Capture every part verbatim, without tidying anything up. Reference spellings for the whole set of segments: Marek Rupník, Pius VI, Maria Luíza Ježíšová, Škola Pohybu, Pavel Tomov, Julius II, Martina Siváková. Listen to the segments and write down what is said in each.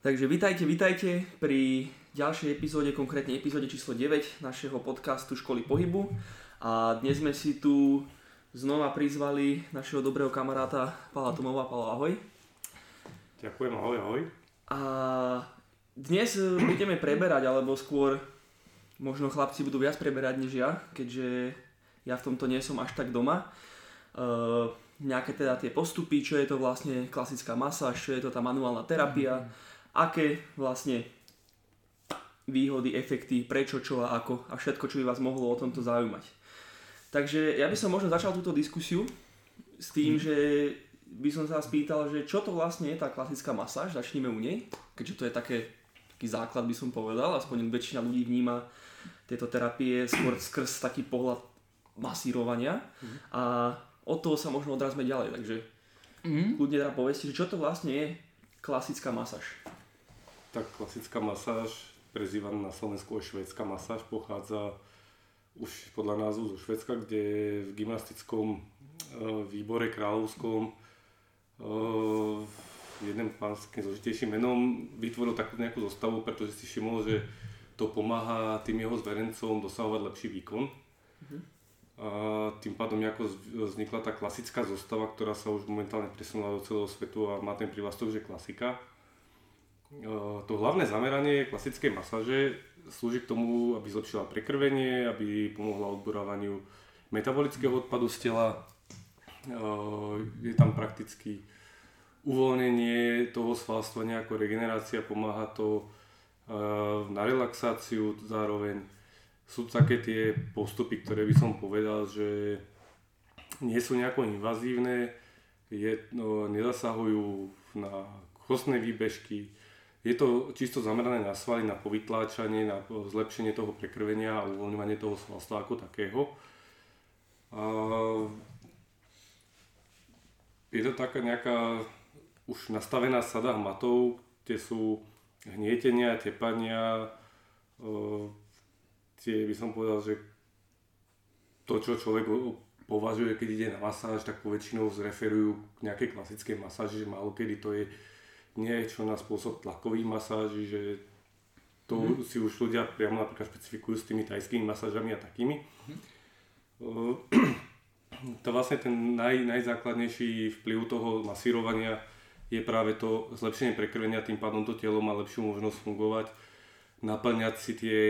Takže vitajte, vitajte pri ďalšej epizóde, konkrétne epizóde číslo deväť našeho podcastu Školy Pohybu. A dnes sme si tu znova prizvali našeho dobrého kamaráta Pavla Tomova. Pavla, ahoj. Ďakujem, ahoj, ahoj. A dnes budeme preberať, alebo skôr možno chlapci budú viac preberať než ja, keďže ja v tomto nie som až tak doma. Uh, nejaké teda tie postupy, čo je to vlastne klasická masáž, čo je to tá manuálna terapia, aké vlastne výhody, efekty, prečo, čo a ako a všetko, čo by vás mohlo o tomto zaujímať. Takže ja by som možno začal túto diskusiu s tým, mm. že by som sa spýtal, že čo to vlastne je tá klasická masáž, začneme u nej, keďže to je také, taký základ, by som povedal, aspoň väčšina ľudí vníma tieto terapie skôr skrz taký pohľad masírovania mm. a od toho sa možno odrazme ďalej, takže mm. ľudia teda povedzte, že čo to vlastne je klasická masáž? Tak klasická masáž, prezývaná na Slovensku aj švédska masáž, pochádza už podľa názvu zo Švédska, kde v gymnastickom výbore kráľovskom jedným pánským zložitejším menom vytvoril takú nejakú zostavu, pretože si všimol, že to pomáha tým jeho zverencom dosahovať lepší výkon. Mhm. A tým pádom nejako vznikla tá klasická zostava, ktorá sa už momentálne presunula do celého svetu a má ten prívlastok, že klasika. To hlavné zameranie klasickej masáže slúži k tomu, aby zlepšila prekrvenie, aby pomohla odburávaniu metabolického odpadu z tela. Je tam prakticky uvoľnenie toho svalstva, nejaká regenerácia, pomáha to na relaxáciu zároveň. Sú také tie postupy, ktoré by som povedal, že nie sú nejako invazívne, je, no, nezasahujú na kostné výbežky. Je to čisto zamerané na svaly, na povytláčanie, na zlepšenie toho prekrvenia a uvoľňovanie toho svalstva ako takého. A je to taká nejaká už nastavená sada hmatov, kde sú hnietenia, tepania, e- tie by som povedal, že to, čo človek považuje, keď ide na masáž, tak poväčšinou zreferujú k nejakej klasickej masáži, že málokedy to je niečo na spôsob tlakových masáží, že to mm. si už ľudia priamo napríklad špecifikujú s tými tajskými masážami a takými. Mm. To vlastne ten naj, najzákladnejší vplyv toho masírovania je práve to zlepšenie prekrvenia, tým pádom to telo má lepšiu možnosť fungovať, naplňať si tie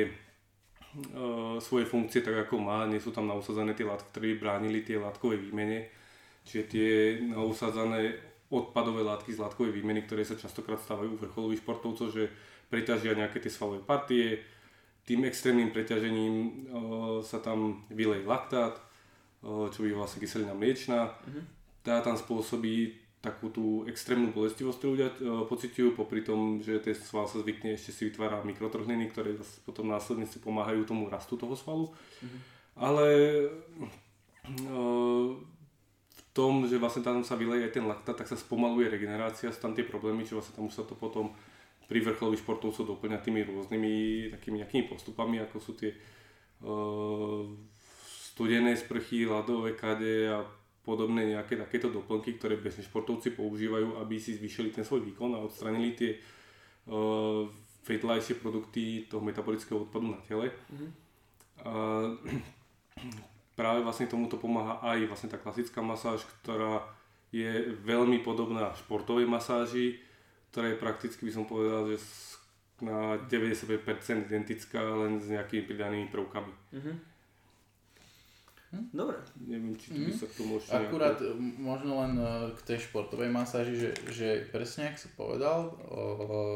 svoje funkcie tak ako má, nie sú tam nausádzané tie látky, ktoré bránili tie látkové výmene, čiže tie nausádzané odpadové látky z látkovej výmeny, ktoré sa častokrát stávajú u vrcholových športovcov, že preťažia nejaké tie svalové partie, tým extrémnym preťažením sa tam vylej laktát, čo je vlastne kyselina mliečna, mhm. tá tam spôsobí takú tú extrémnu bolestivosť, ktorú ľudia pociťujú, popri tom, že ten sval sa zvykne, ešte si vytvára mikrotrhniny, ktoré potom následne si pomáhajú tomu rastu toho svalu. Mm-hmm. Ale e, v tom, že vlastne tam sa vyleje aj ten laktát, tak sa spomaluje regenerácia, sú tam tie problémy, čo vlastne tam už sa to potom pri vrcholových športovcoch doplňa tými rôznymi takými nejakými postupami, ako sú tie e, studené sprchy, ľadové kade a podobné nejaké takéto doplnky, ktoré bežní športovci používajú, aby si zvýšili ten svoj výkon a odstranili tie uh, vedľajšie produkty toho metabolického odpadu na tele. Mm-hmm. A práve vlastne tomuto pomáha aj vlastne tá klasická masáž, ktorá je veľmi podobná športovej masáži, ktorá je prakticky, by som povedal, že na deväťdesiat percent identická, len s nejakými pridanými prvkami. Mm-hmm. Hm? Dobre. Neviem, či tu by sa k tomu ešte... Akurát nejako... možno len k tej športovej masáži, že, že presne, ak si povedal, o, o,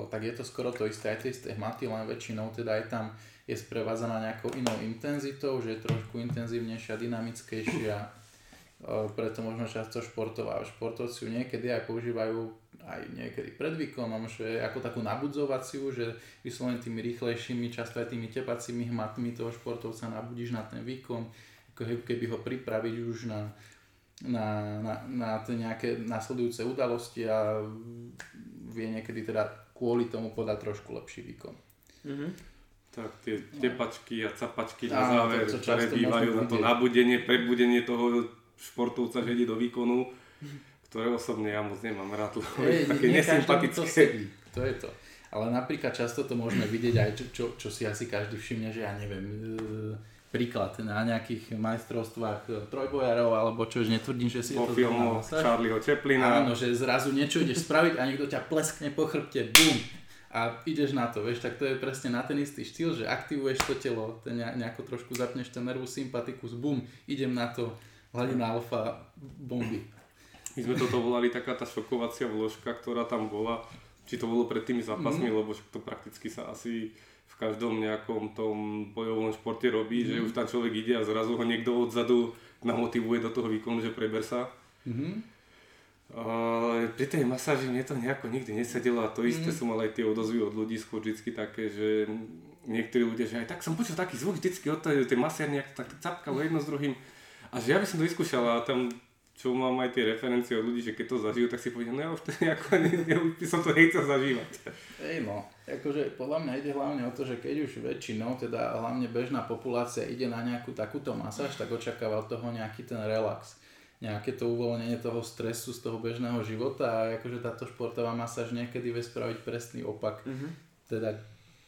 tak je to skoro to isté aj tej stehmaty, len väčšinou teda aj tam je sprevádzaná nejakou inou intenzitou, že je trošku intenzívnejšia, dynamickejšia, o, preto možno často športová. Športovci ju niekedy aj používajú aj niekedy pred výkonom, že ako takú nabudzovaciu, že vyslovene tými rýchlejšími, často aj tými tepacími hmatmi toho športovca nabudíš na ten výkon, keby ho pripraviť už na, na, na, na nejaké nasledujúce udalosti a vie niekedy teda kvôli tomu podať trošku lepší výkon. Mm-hmm. Tak tie tepačky a capačky na záver, to, ktoré bývajú na to nabudenie, prebudenie toho športovca, že ide do výkonu, ktoré osobne ja moc nemám rád, lebo také nesympatické. To, to je to. A Ale napríklad často to môžeme vidieť aj, čo, čo, čo si asi každý všimne, že ja neviem, príklad na nejakých majstrovstvách trojbojárov, alebo čo už netvrdím, že si po je to filmu Charlieho Chaplina. Áno, že zrazu niečo ideš spraviť a niekto ťa pleskne po chrbte, bum, a ideš na to, vieš, tak to je presne na ten istý štýl, že aktivuješ to telo, ten nejako trošku zapneš ten nervus sympaticus, bum, idem na to, hladina alfa, bomby. My sme toto volali taká tá šokovacia vložka, ktorá tam bola. Či to bolo pred tými zápasmi, mm. lebo to prakticky sa asi v každom nejakom tom bojovom športe robí, mm. že už tam človek ide a zrazu ho niekto odzadu namotivuje do toho výkonu, že preber sa. Mm. Uh, pri tej masáži mne to nejako nikdy nesedelo a to isté mm. som mal aj tie odozvy od ľudí skôr vždycky také, že niektorí ľudia, že aj tak som počul taký zvuk vždycky od tej, tej masárne, tak capkalo jedno s druhým. A že ja by som to vyskúšal a tam... Čo mám aj tie referencie od ľudí, že keď to zažijú, tak si povedal, no ja už to nejako, ja by som to nechcel zažívať. Hej no, akože podľa mňa ide hlavne o to, že keď už väčšinou, teda hlavne bežná populácia ide na nejakú takúto masáž, tak očakáva od toho nejaký ten relax, nejaké to uvoľnenie toho stresu z toho bežného života a akože táto športová masáž niekedy vie spraviť presný opak. Mm-hmm. Teda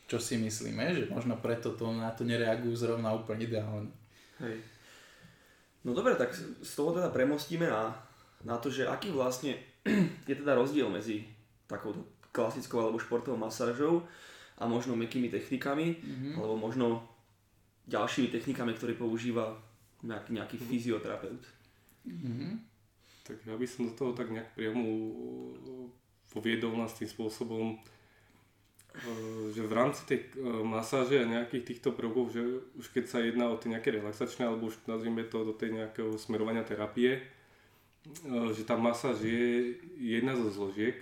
čo si myslíme, že možno preto to na to nereagujú zrovna úplne ideálne. Hej. No dobre, tak z toho teda premostíme na, na to, že aký vlastne je teda rozdiel medzi takouto klasickou alebo športovou masážou a možno mäkkými technikami, mm-hmm. alebo možno ďalšími technikami, ktoré používa nejaký, nejaký fyzioterapeut. Mm-hmm. Tak ja by som do toho tak nejak priamo poviedol nás tým spôsobom, že v rámci tej masáže a nejakých týchto prvkov, že už keď sa jedná o tie nejaké relaxačné, alebo už nazvime to do tej nejakého smerovania terapie, že tá masáž je jedna zo zložiek.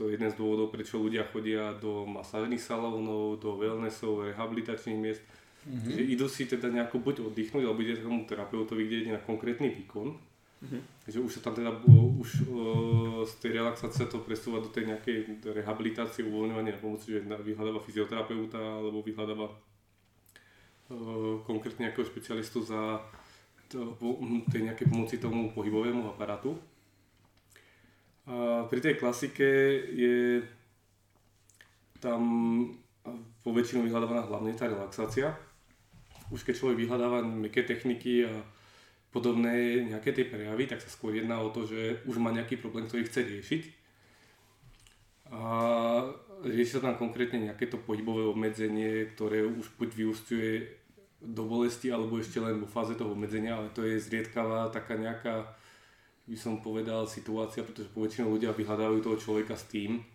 To je jeden z dôvodov, prečo ľudia chodia do masážnych salónov, do wellnessov, rehabilitačných miest. Mm-hmm. Že idú si teda nejako buď oddychnúť, alebo ide tomu terapeutovi, kde ide na konkrétny výkon. Mm-hmm. Že už sa tam teda už o, z tej relaxácie to presúva do tej nejakej rehabilitácie, uvoľňovania na pomoci, že vyhľadáva fyzioterapeuta alebo vyhľadáva konkrétne nejakého špecialistu za to, tej nejakej pomoci tomu pohybovému aparátu. A pri tej klasike je tam po väčšinu vyhľadávaná hlavne tá relaxácia. Už keď človek vyhľadáva mäkké techniky a podobné nejaké tie prejavy, tak sa skôr jedná o to, že už má nejaký problém, ktorý chce riešiť. A rieši sa tam konkrétne nejaké to pohybové obmedzenie, ktoré už buď vyúsťuje do bolesti, alebo ešte len vo fáze toho obmedzenia, ale to je zriedkavá taká nejaká, by som povedal, situácia, pretože po väčšinu ľudia vyhľadávajú toho človeka s tým,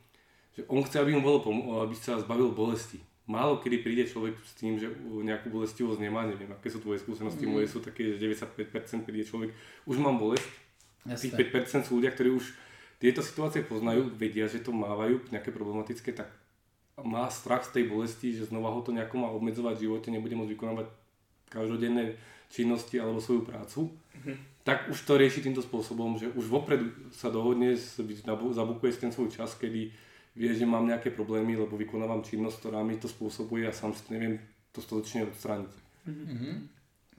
že on chce, aby mu bolo pom- aby sa zbavil bolesti. Málo kedy príde človek s tým, že nejakú bolestivosť nemá, neviem, aké sú tvoje skúsenosti, mm. moje sú také, že deväťdesiatpäť percent príde človek, už mám bolesť. Jasne. Tých päť percent sú ľudia, ktorí už tieto situácie poznajú, vedia, že to mávajú nejaké problematické, tak má strach z tej bolesti, že znova ho to nejako má obmedzovať v živote, nebude môcť vykonávať každodenné činnosti alebo svoju prácu. Mm. Tak už to rieši týmto spôsobom, že už vopred sa dohodne, zabukuje si ten svoj čas, kedy vie, že mám nejaké problémy, lebo vykonávam činnosť, ktorá mi to spôsobuje a sám neviem to statočne odstrániť. Mm-hmm.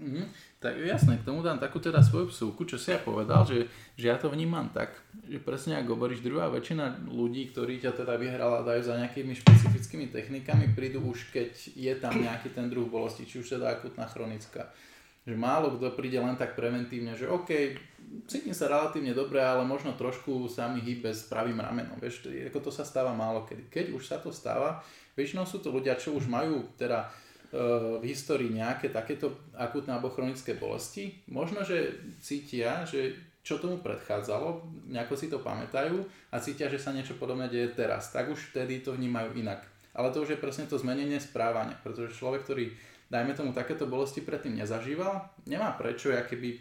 Mm-hmm. Tak jasné, k tomu dám takú teda svoju psúku, čo si ja povedal, že, že ja to vnímam tak, že presne ako hovoríš, druhá väčšina ľudí, ktorí ťa teda vyhľadávajú za nejakými špecifickými technikami, prídu už keď je tam nejaký ten druh bolesti, či už teda akutná, chronická. Že málo kto príde len tak preventívne, že OK, cítim sa relatívne dobre, ale možno trošku sa mi hýbe s pravým ramenom, vieš, ako to sa stáva málo kedy. Keď už sa to stáva, väčšinou sú to ľudia, čo už majú teda e, v histórii nejaké takéto akutné alebo chronické bolesti, možno, že cítia, že čo tomu predchádzalo, nejako si to pamätajú a cítia, že sa niečo podobné deje teraz, tak už vtedy to vnímajú inak. Ale to už je presne to zmenenie správania, pretože človek, ktorý dajme tomu, takéto bolesti predtým nezažíval, nemá prečo, ja keby,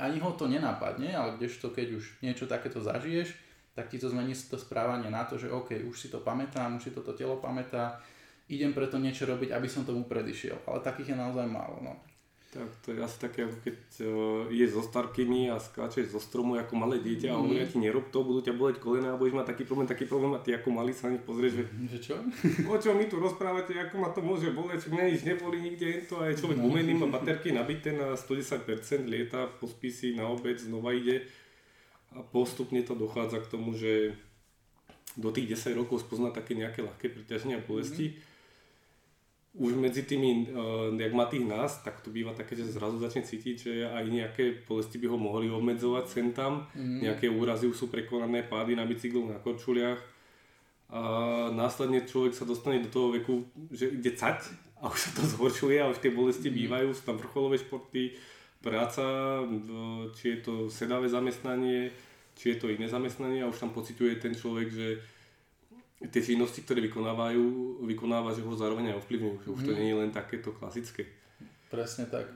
ani ho to nenápadne, ale kdežto keď už niečo takéto zažiješ, tak ti to zmení to správanie na to, že OK, už si to pamätám, už si toto telo pamätá, idem preto niečo robiť, aby som tomu predišiel, ale takých je naozaj málo. No. Tak to je asi také, ako keď ideš zo starkyni a skáčeš zo stromu ako malé dieťa mm. a hovoria ti nerob to, budú ťa boleť kolena a budeš mať taký problém, taký problém a ty ako malý sa na nich pozrieš, že, že čo? O čom mi tu rozprávate, ako ma to môže boleť, mne nič neboli nikde, to aj človek umený, má baterky nabité na sto desať percent, lieta, pospísi na obec, znova ide a postupne to dochádza k tomu, že do tých desať rokov spozná také nejaké ľahké preťaženia bolesti. Mm-hmm. Už medzi tými uh, diagmatých nás, tak to býva také, že zrazu začne cítiť, že aj nejaké bolesti by ho mohli obmedzovať sem tam. Mm-hmm. Nejaké úrazy sú prekonané, pády na bicykloch, na korčuliach. A následne človek sa dostane do toho veku, že ide cať a už sa to zhoršuje a už tie bolesti mm-hmm. bývajú. Sú tam vrcholové športy, práca, či je to sedavé zamestnanie, či je to iné zamestnanie a už tam pociťuje ten človek, že tie činnosti, ktoré vykonávajú, vykonáva, že ho zároveň aj ovplyvňujú. Už to nie je len takéto klasické. Presne tak.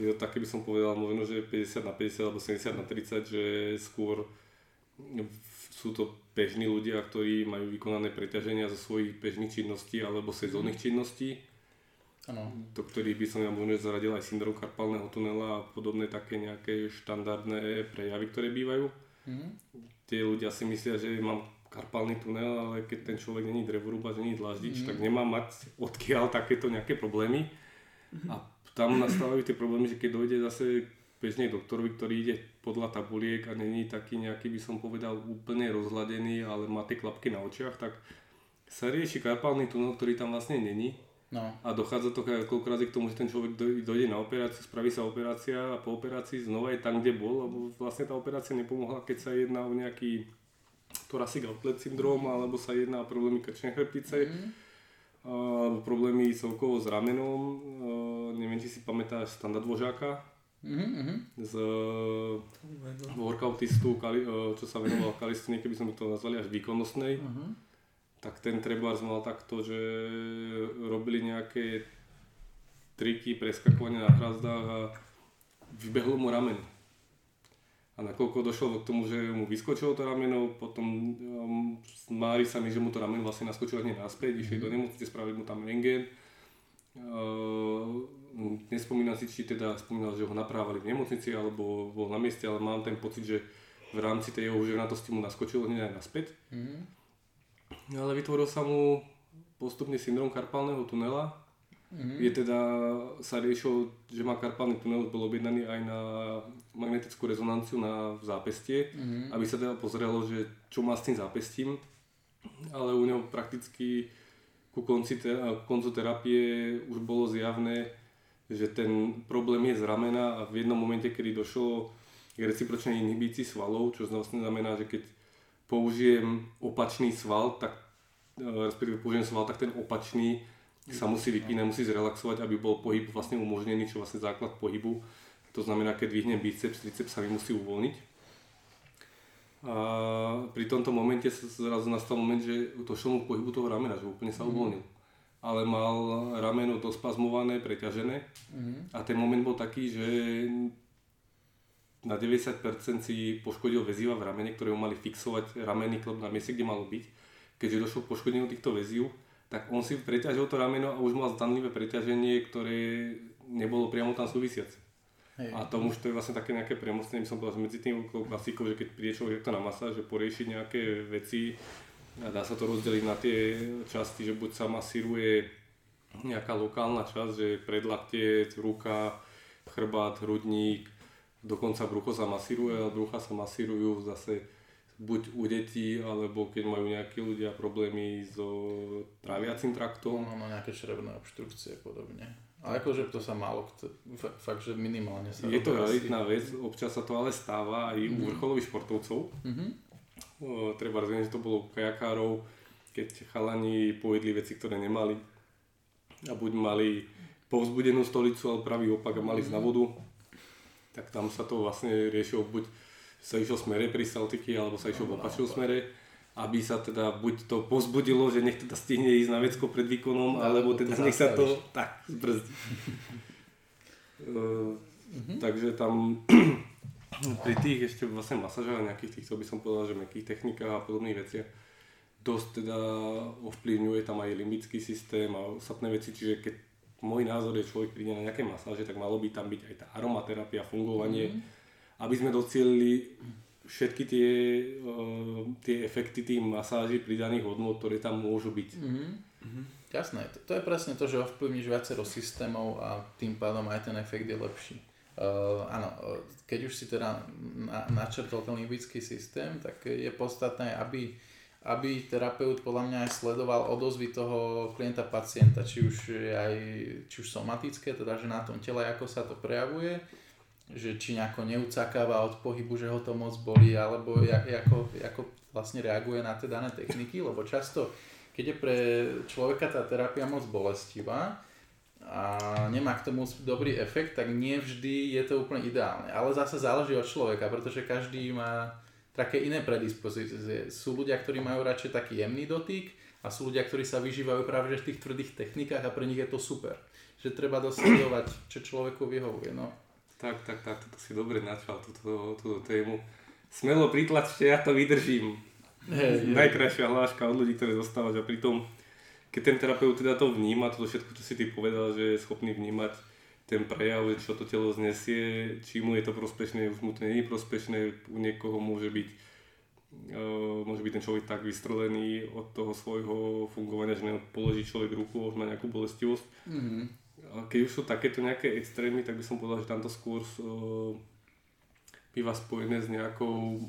Je to také, by som povedal, možno, že päťdesiat na päťdesiat alebo sedemdesiat na tridsať, že skôr sú to bežní ľudia, ktorí majú vykonané preťaženia zo svojich bežných činností alebo sezónnych činností. Ano. Do ktorých by som ja možno zaradil aj syndrom karpálneho tunela a podobné také nejaké štandardné prejavy, ktoré bývajú. Mm-hmm. Tie ľudia si myslia, že mám karpálny tunel, ale keď ten človek není drevorúbač, není dláždič, mm-hmm. tak nemá mať odkiaľ takéto nejaké problémy. Mm-hmm. A tam nastávajú tie problémy, že keď dojde zase bežne doktorovi, ktorý ide podľa tabuliek a není taký nejaký, by som povedal, úplne rozladený, ale má tie klapky na očiach, tak sa rieši karpálny tunel, ktorý tam vlastne není. No. A dochádza to koľkokrát k tomu, že ten človek dojde na operáciu, spraví sa operácia a po operácii znova je tam, kde bol, lebo vlastne tá operácia nepomohla, keď sa jedná o nejaký thoracic outlet syndróm, alebo sa jedná o problémy krčnej chrbtice, mm-hmm. alebo problémy celkovo s ramenom, neviem, či si pamätáš Standa Dvožáka, mm-hmm. z workoutistu, čo sa venoval kalistínike, by sme to nazvali až výkonnostnej. Mm-hmm. Tak ten trebárs mal takto, že robili nejaké triky, preskakovanie na hrazdách a vybehlo mu rameno. A nakoľko došlo k tomu, že mu vyskočilo to rameno, potom um, mári sa mi, že mu to rameno vlastne naskočilo hneď naspäť, išli do nemocnice, spravili mu tam rentgen. Uh, nespomínam si, či teda spomínal, že ho naprávali v nemocnici alebo bol na mieste, ale mám ten pocit, že v rámci tej jeho žernatosti mu naskočilo hneď aj naspäť. Mm. Ale vytvoril sa mu postupne syndrom karpálneho tunela. Mm-hmm. Je teda, sa riešil, že má karpálny tunel, bol objednaný aj na magnetickú rezonanciu na zápestie, mm-hmm. aby sa teda pozrelo, že čo má s tým zápestím. Ale u neho prakticky ku konci, koncu terapie už bolo zjavné, že ten problém je z ramena a v jednom momente, kedy došlo k recipročnej inhibícii svalov, čo vlastne znamená, že keď použijem opačný sval, tak respektíve použijem sval, tak ten opačný sa musí vypínať, musí zrelaxovať, aby bol pohyb vlastne umožnený, čo vlastne základ pohybu. To znamená, keď dvihnem biceps, triceps sa mi musí uvoľniť. A pri tomto momente sa zrazu nastal moment, že došlo mu k pohybu toho ramena, že úplne sa uvoľnil. Ale mal rameno dospazmované, preťažené a ten moment bol taký, že na deväťdesiat percent si poškodil väziva v ramene, ktoré ho mali fixovať ramenný klop na mieste, kde malo byť. Keďže došlo k poškodeniu týchto väziv, tak on si preťažil to rameno a už mal zdanlivé preťaženie, ktoré nebolo priamo tam súvisiace. Hej. A tomu, že to je vlastne také nejaké premostenie, by som povedal, medzi tým klasikou, že keď príde človek to na masáž, že porieši nejaké veci a dá sa to rozdeliť na tie časti, že buď sa masíruje nejaká lokálna časť, že predlaktec, ruka, chrbát, hrudník, dokonca brucho sa masíruje, ale brucha sa masírujú zase buď u detí, alebo keď majú nejakí ľudia problémy so tráviacím traktom. No, má nejaké črevné obštrukcie podobne. Ale akože to sa málo, fakt, že minimálne sa... Je to realitná vec, občas sa to ale stáva aj mm-hmm. u vrcholových športovcov. Mm-hmm. O, treba rozumieť, že to bolo u kajakárov, keď chalani pojedli veci, ktoré nemali. A buď mali povzbudenú stolicu, ale pravý opak a mali mm-hmm. z navodu. Tak tam sa to vlastne riešilo, buď sa išlo smere pri saltiky, alebo sa išlo v opačnom smere, aby sa teda buď to povzbudilo, že nech teda stihne ísť na vecko pred výkonom, alebo teda nech sa to tak zbrzdí. uh, mm-hmm. Takže tam pri tých ešte vlastne masážach nejakých týchto, by som povedal, že mekých technikách a podobných veciach, dosť teda ovplyvňuje tam aj limbický systém a ostatné veci, čiže keď môj názor je, človek príde na nejaké masáže, tak malo by tam byť aj tá aromaterapia, fungovanie, mm-hmm. aby sme docielili všetky tie, uh, tie efekty tých masáží pridaných hodnôt, ktoré tam môžu byť. Mm-hmm. Mm-hmm. Jasné, to, to je presne to, že ovplyvníš viacero systémov a tým pádom aj ten efekt je lepší. Uh, áno, keď už si teda na, načrtol ten limbický systém, tak je podstatné, aby aby terapeut podľa mňa aj sledoval odozvy toho klienta pacienta, či už, aj, či už somatické, teda že na tom tele, ako sa to prejavuje, že či nejako neucakáva od pohybu, že ho to moc bolí, alebo ja, ako, ako vlastne reaguje na tie dané techniky, lebo často, keď je pre človeka tá terapia moc bolestivá a nemá k tomu dobrý efekt, tak nie vždy je to úplne ideálne. Ale zase záleží od človeka, pretože každý má také iné predispozície. Sú ľudia, ktorí majú radšej taký jemný dotyk a sú ľudia, ktorí sa vyžívajú práve že v tých tvrdých technikách a pre nich je to super. Že treba dosledovať, čo človeku vyhovuje. No. Tak, tak, tak, toto si dobre načal, túto, túto tému. Smelo pritlačte, ja to vydržím. Hey, yeah. Najkrajšia hláška od ľudí, ktoré dostávaš. A pritom, keď ten terapeut teda to vníma, toto všetko, čo si ty povedal, že je schopný vnímať ten prejav, že čo to telo znesie, či mu je to prospešné, už mu to nie je prospešné, u niekoho môže byť, uh, môže byť ten človek tak vystrelený od toho svojho fungovania, že položí človek ruku, už má nejakú bolestivosť. Mm-hmm. A keď už sú takéto nejaké extrémy, tak by som povedal, že tamto skôr uh, býva spojené s nejakou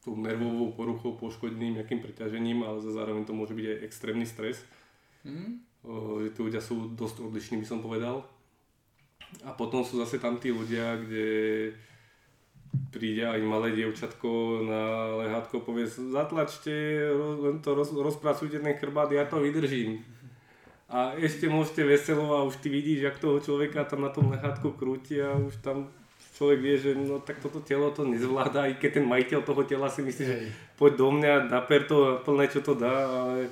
tou nervovou poruchou, poškodeným, nejakým preťažením, ale zároveň to môže byť aj extrémny stres. Mm-hmm. Uh, že tí ľudia sú dosť odlišní, by som povedal. A potom sú zase tam tí ľudia, kde príde aj malé dievčatko na lehátko, povie zatlačte, len to roz, rozpracujte ten chrbát, ja to vydržím. A ešte môžete veselo a už ty vidíš, jak toho človeka tam na tom lehátku krúti a už tam človek vie, že no tak toto telo to nezvláda, i keď ten majiteľ toho tela si myslí, že poď do mňa, naper to plné, čo to dá, ale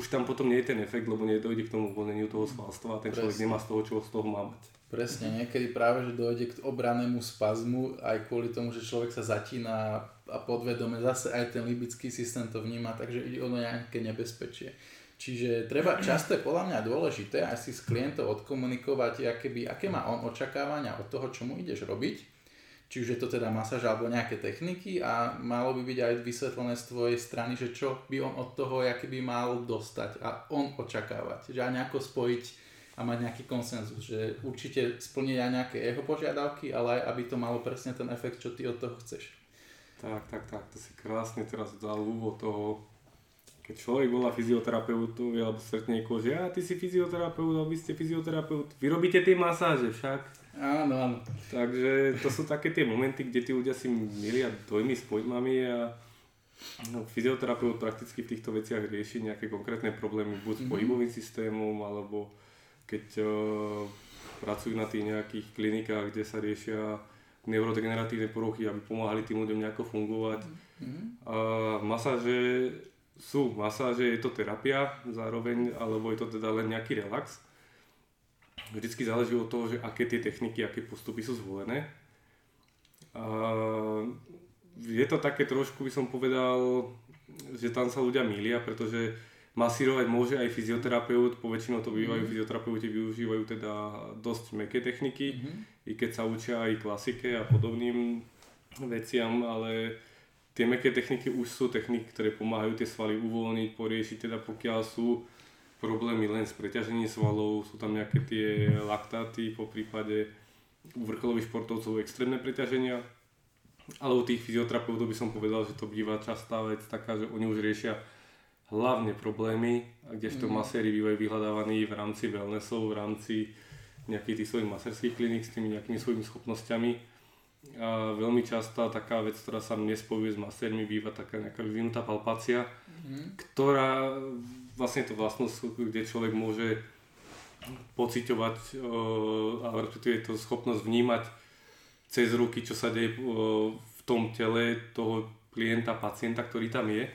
už tam potom nie je ten efekt, lebo nedojde k tomu uvoľneniu toho svalstva a ten Presne. človek nemá z toho, čo z toho má mať. Presne, niekedy práve, že dojde k obranému spazmu aj kvôli tomu, že človek sa zatína a podvedome zase aj ten libický systém to vníma, takže ide o nejaké nebezpečie. Čiže treba často, podľa mňa dôležité aj si s klientom odkomunikovať, aké, by, aké má on očakávania od toho, čo mu ideš robiť. Či už je to teda masáž alebo nejaké techniky a malo by byť aj vysvetlené z tvojej strany, že čo by on od toho aké by mal dostať a on očakávať, že aj nejako spojiť a mať nejaký konsenzus, že určite splniť aj nejaké jeho požiadavky, ale aj aby to malo presne ten efekt, čo ty od toho chceš. Tak, tak, tak, to si krásne teraz dal úvod toho, keď človek volá fyzioterapeutu alebo stretne niekoho, že ja, ty si fyzioterapeut, alebo vy ste fyzioterapeut, vy robíte tie masáže však. Áno, áno. Takže to sú také tie momenty, kde tí ľudia si milia dojmy s pojmami a no, fyzioterapeut prakticky v týchto veciach rieši nejaké konkrétne problémy, buď s pohybovým systémom alebo keď uh, pracujú na tých nejakých klinikách, kde sa riešia neurodegeneratívne poruchy, aby pomáhali tým ľuďom nejako fungovať. Mm-hmm. A masáže sú masáže, je to terapia zároveň, alebo je to teda len nejaký relax. Vždycky záleží od toho, že aké tie techniky, aké postupy sú zvolené. A je to také trošku, by som povedal, že tam sa ľudia mýlia, pretože masírovať môže aj fyzioterapeut, poväčšinou to bývajú mm. fyzioterapeuti, využívajú teda dosť mäkké techniky, mm. i keď sa učia aj klasike a podobným veciam, ale tie mäkké techniky už sú techniky, ktoré pomáhajú tie svaly uvoľniť, poriešiť, teda pokiaľ sú problémy len s preťažením svalov, sú tam nejaké tie laktáty, po prípade u vrcholových športovcov extrémne preťaženia, ale u tých fyzioterapeutov by som povedal, že to býva častá vec taká, že oni už riešia hlavne problémy, kdežto mm. maséri bývajú vyhľadávaní v rámci wellnessov, v rámci nejakých tých svojich masérských kliník s tými nejakými svojimi schopnosťami. A veľmi častá taká vec, ktorá sa nespojuje s masérmi, býva taká nejaká vyvinutá palpácia, mm. ktorá vlastne to vlastnosť, kde človek môže pociťovať, ale respektíve to schopnosť vnímať cez ruky, čo sa deje v tom tele toho klienta, pacienta, ktorý tam je.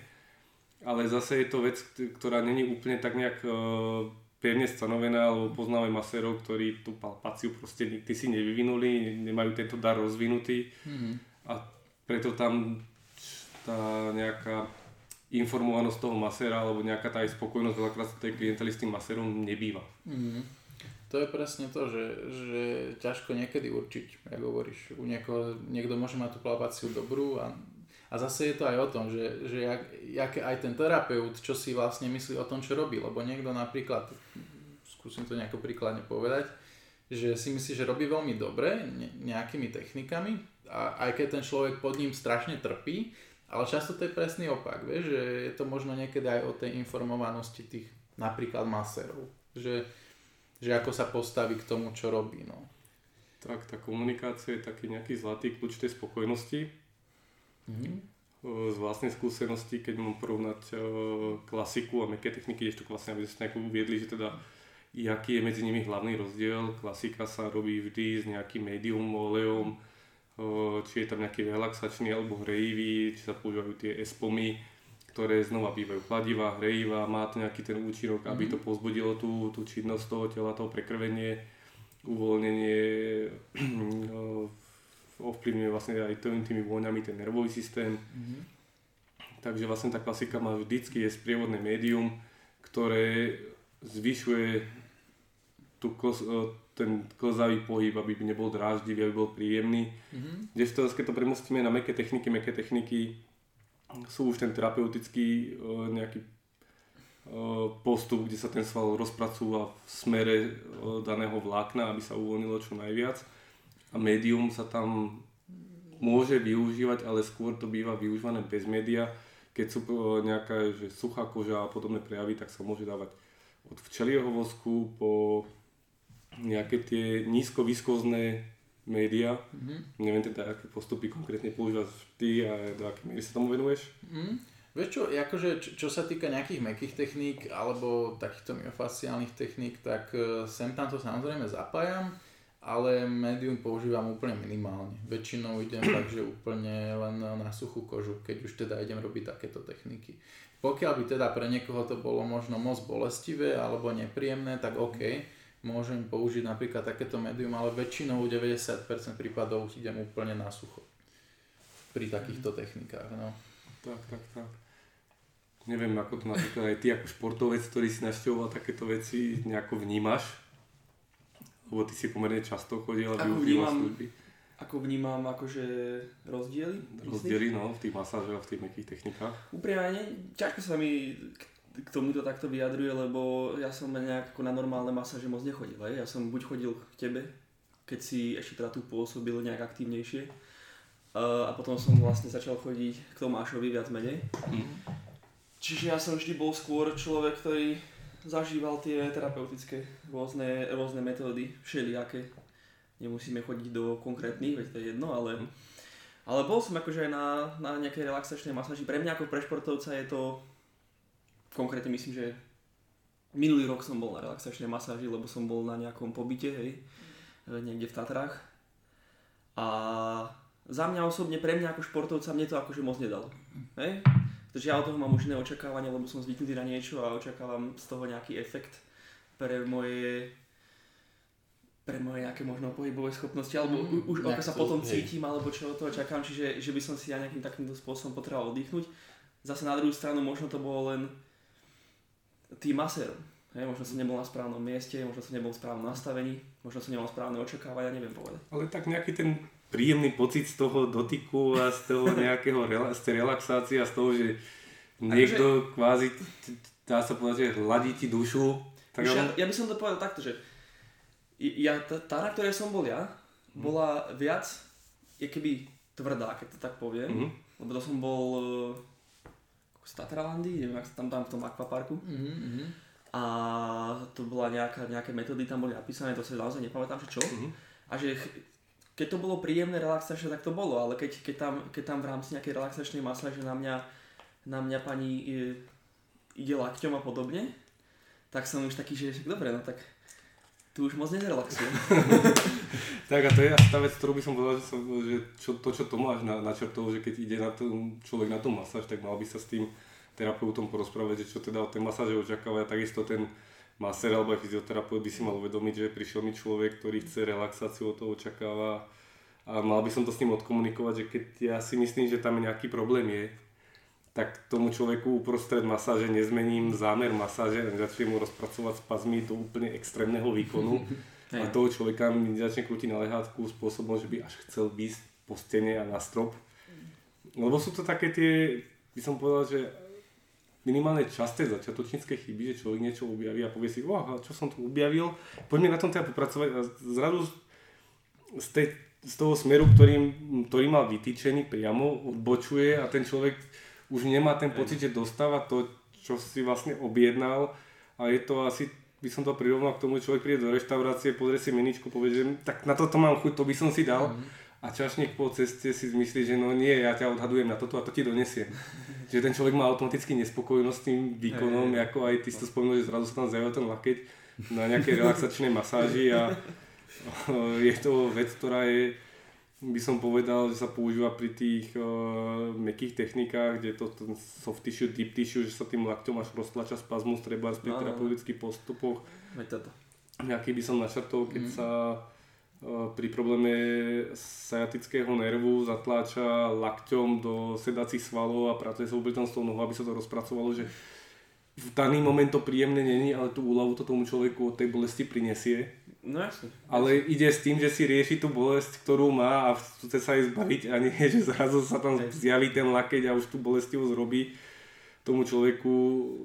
Ale zase je to vec, ktorá není úplne tak nejak e, pevne stanovená, alebo poznáme masérov, ktorí tú palpáciu proste nikdy si nevyvinuli, nemajú tento dar rozvinutý mm-hmm. a preto tam tá nejaká informovanosť toho maséra alebo nejaká tá aj spokojnosť veľakrát tej klientely s tým masérom nebýva. Mm-hmm. To je presne to, že, že ťažko niekedy určiť, ako hovoríš. U niekoho, niekto môže mať tú palpáciu dobrú a A zase je to aj o tom, že, že jak, jak aj ten terapeut, čo si vlastne myslí o tom, čo robí. Lebo niekto napríklad, skúsim to nejako príkladne povedať, že si myslí, že robí veľmi dobre nejakými technikami a aj keď ten človek pod ním strašne trpí, Ale často to je presný opak, vieš, že je to možno niekedy aj o tej informovanosti tých napríklad maserov, že, že ako sa postaví k tomu, čo robí. No. Tak, tá komunikácia je taký nejaký zlatý kľúč tej spokojnosti. Mhm. Z vlastnej skúsenosti, keď mám porovnať klasiku a mäkké techniky, ešte vlastne, aby ste nejako uviedli, že teda jaký je medzi nimi hlavný rozdiel. Klasika sa robí vždy s nejakým médium, olejom, či je tam nejaký relaxačný alebo hrejivý, či sa používajú tie espomy, ktoré znova bývajú chladivá, hrejivá, má to nejaký ten účinok, aby to pozbudilo tú, tú činnosť toho tela, toho prekrvenie, uvoľnenie, ovplyvňuje vlastne aj tými vôňami ten nervový systém. Mm-hmm. Takže vlastne tá klasika má vždycky je sprievodné médium, ktoré zvyšuje tú kos, ten klzavý pohyb, aby nebol dráždivý, aby bol príjemný. Mm-hmm. Kdežto, keď to premostíme na mäkké techniky, mäkké techniky sú už ten terapeutický nejaký postup, kde sa ten sval rozpracúva v smere daného vlákna, aby sa uvoľnilo čo najviac. A médium sa tam môže využívať, ale skôr to býva využívané bez média. Keď sú nejaká že suchá koža a podobné prejavy, tak sa môže dávať od včelieho vosku po nejaké tie nízkoviskozné média. Mm-hmm. Neviem teda, aké postupy konkrétne používaš ty a do aké miery sa tomu venuješ? Mm-hmm. Vieš čo, akože, čo, čo sa týka nejakých mäkkých techník alebo takýchto myofasciálnych techník, tak sem tam to samozrejme zapájam. Ale médium používam úplne minimálne. Väčšinou idem tak, že úplne len na suchú kožu, keď už teda idem robiť takéto techniky. Pokiaľ by teda pre niekoho to bolo možno moc bolestivé alebo nepríjemné, tak OK, môžem použiť napríklad takéto médium, ale väčšinou deväťdesiat percent prípadov idem úplne na sucho pri takýchto technikách. No. Tak, tak, tak. Neviem, ako to napríklad aj ty ako športovec, ktorý si navštevoval takéto veci, nejako vnímaš? Lebo ty si pomerne často chodil a využíval služby. Ako vnímam akože rozdiely? Rozdiely, no, v tých masážach, v tých mäkkých technikách. Úprimne, ťažko sa mi k tomuto takto vyjadruje, lebo ja som nejak ako na normálne masáže moc nechodil. Aj? Ja som buď chodil k tebe, keď si ešte teda tu pôsobil nejak aktívnejšie. A potom som vlastne začal chodiť k Tomášovi viac menej. Mm-hmm. Čiže ja som vždy bol skôr človek, ktorý zažíval tie terapeutické rôzne, rôzne metódy, všelijaké. Nemusíme chodiť do konkrétnych, veď to je jedno, ale, ale bol som akože aj na, na nejakej relaxačnej masáži. Pre mňa ako pre športovca je to, konkrétne myslím, že minulý rok som bol na relaxačnej masáži, lebo som bol na nejakom pobyte, hej, niekde v Tatrách. A za mňa osobne, pre mňa ako športovca, mne to akože moc nedalo, hej. Takže ja od toho mám už iné očakávanie, lebo som zvyknutý na niečo a očakávam z toho nejaký efekt pre moje, pre moje nejaké možno pohybové schopnosti, alebo mm, už ako sa potom cítim, alebo čo od toho čakám, čiže že by som si ja nejakým takýmto spôsobom potreboval oddychnúť. Zase na druhú stranu možno to bolo len tým masérom. Hej, možno som nebol na správnom mieste, možno som nebol v správnom nastavení, možno som nemal správne očakávania, neviem povedať. Ale tak nejaký ten príjemný pocit z toho dotyku a z toho nejakého rela- z tej relaxácie a z toho, že niekto kvázi, dá sa povedať, že hladí ti dušu. Tak ja, ja by som to povedal takto, že ja, tá, tá, na ktorej som bol ja, bola viac, je keby tvrdá, keď to tak poviem, mm-hmm. lebo to som bol z Tatralandy, neviem, ak tam, tam v tom akvaparku. Mm-hmm. A to bola nejaká, nejaké metódy, tam boli napísané, to sa naozaj nepamätám, že čo. Mm-hmm. A že keď to bolo príjemné, relaxačné, tak to bolo, ale keď, keď, tam, keď tam v rámci nejakej relaxačnej masáže na mňa, na mňa pani e, ide lakťom a podobne, tak som už taký, že dobre, no tak tu už moc nezrelaxujem. Tak a to je asi tá vec, ktorú by som povedal, že, som, že čo, to, čo Tomáš načrtol, že keď ide na tú, človek na tú masáž, tak mal by sa s tým terapeutom porozprávať, že čo teda od tej masáže očakáva, takisto ten masér alebo aj fyzioterapeut by si mal uvedomiť, že prišiel mi človek, ktorý chce relaxáciu, od toho očakáva a mal by som to s ním odkomunikovať, že keď ja si myslím, že tam nejaký problém je, tak tomu človeku uprostred masáže nezmením zámer masáže a začnem mu rozpracovať spazmy do úplne extrémneho výkonu a toho človeka mi začne krútiť na lehátku spôsobom, že by až chcel ísť po stene a na strop. Lebo sú to také tie, by som povedal, že minimálne časté začiatočnícke chyby, že človek niečo objaví a povie si, oh, čo som tu objavil, poďme na tom teda popracovať a zrazu z tej z toho smeru, ktorý, ktorý má vytýčený priamo, odbočuje a ten človek už nemá ten pocit, že dostáva to, čo si vlastne objednal, a je to asi, by som to prirovnal k tomu, človek príde do reštaurácie, pozrie si meničku, povie, že tak na toto mám chuť, to by som si dal. Mm. A čašník po ceste si myslí, že no nie, ja ťa odhadujem na toto a to ti donesiem. Čiže ten človek má automaticky nespokojnosť s tým výkonom, hey, ako aj ty si to spomínal, že zrazu sa tam zjavil ten lakeť na nejaké relaxačné masáži a je to vec, ktorá je, by som povedal, že sa používa pri tých uh, mäkkých technikách, kde to ten soft tissue, deep tissue, že sa tým lakťom až roztlača spazmus, treba pri no, terapeutických postupoch. Nejaký by som načrtol, keď mm. sa pri probléme sciatického nervu zatláča lakťom do sedacích svalov a pracuje sa oblitom s tou nohou, aby sa to rozpracovalo, že v daný moment to príjemné není, ale tú úľavu to tomu človeku od tej bolesti prinesie. No jasne. Ale ide s tým, že si rieši tú bolesť, ktorú má, a chce sa jej zbaviť, a nie, že zrazu sa tam zjaví ten lakeť a už tú bolestivosť robí tomu človeku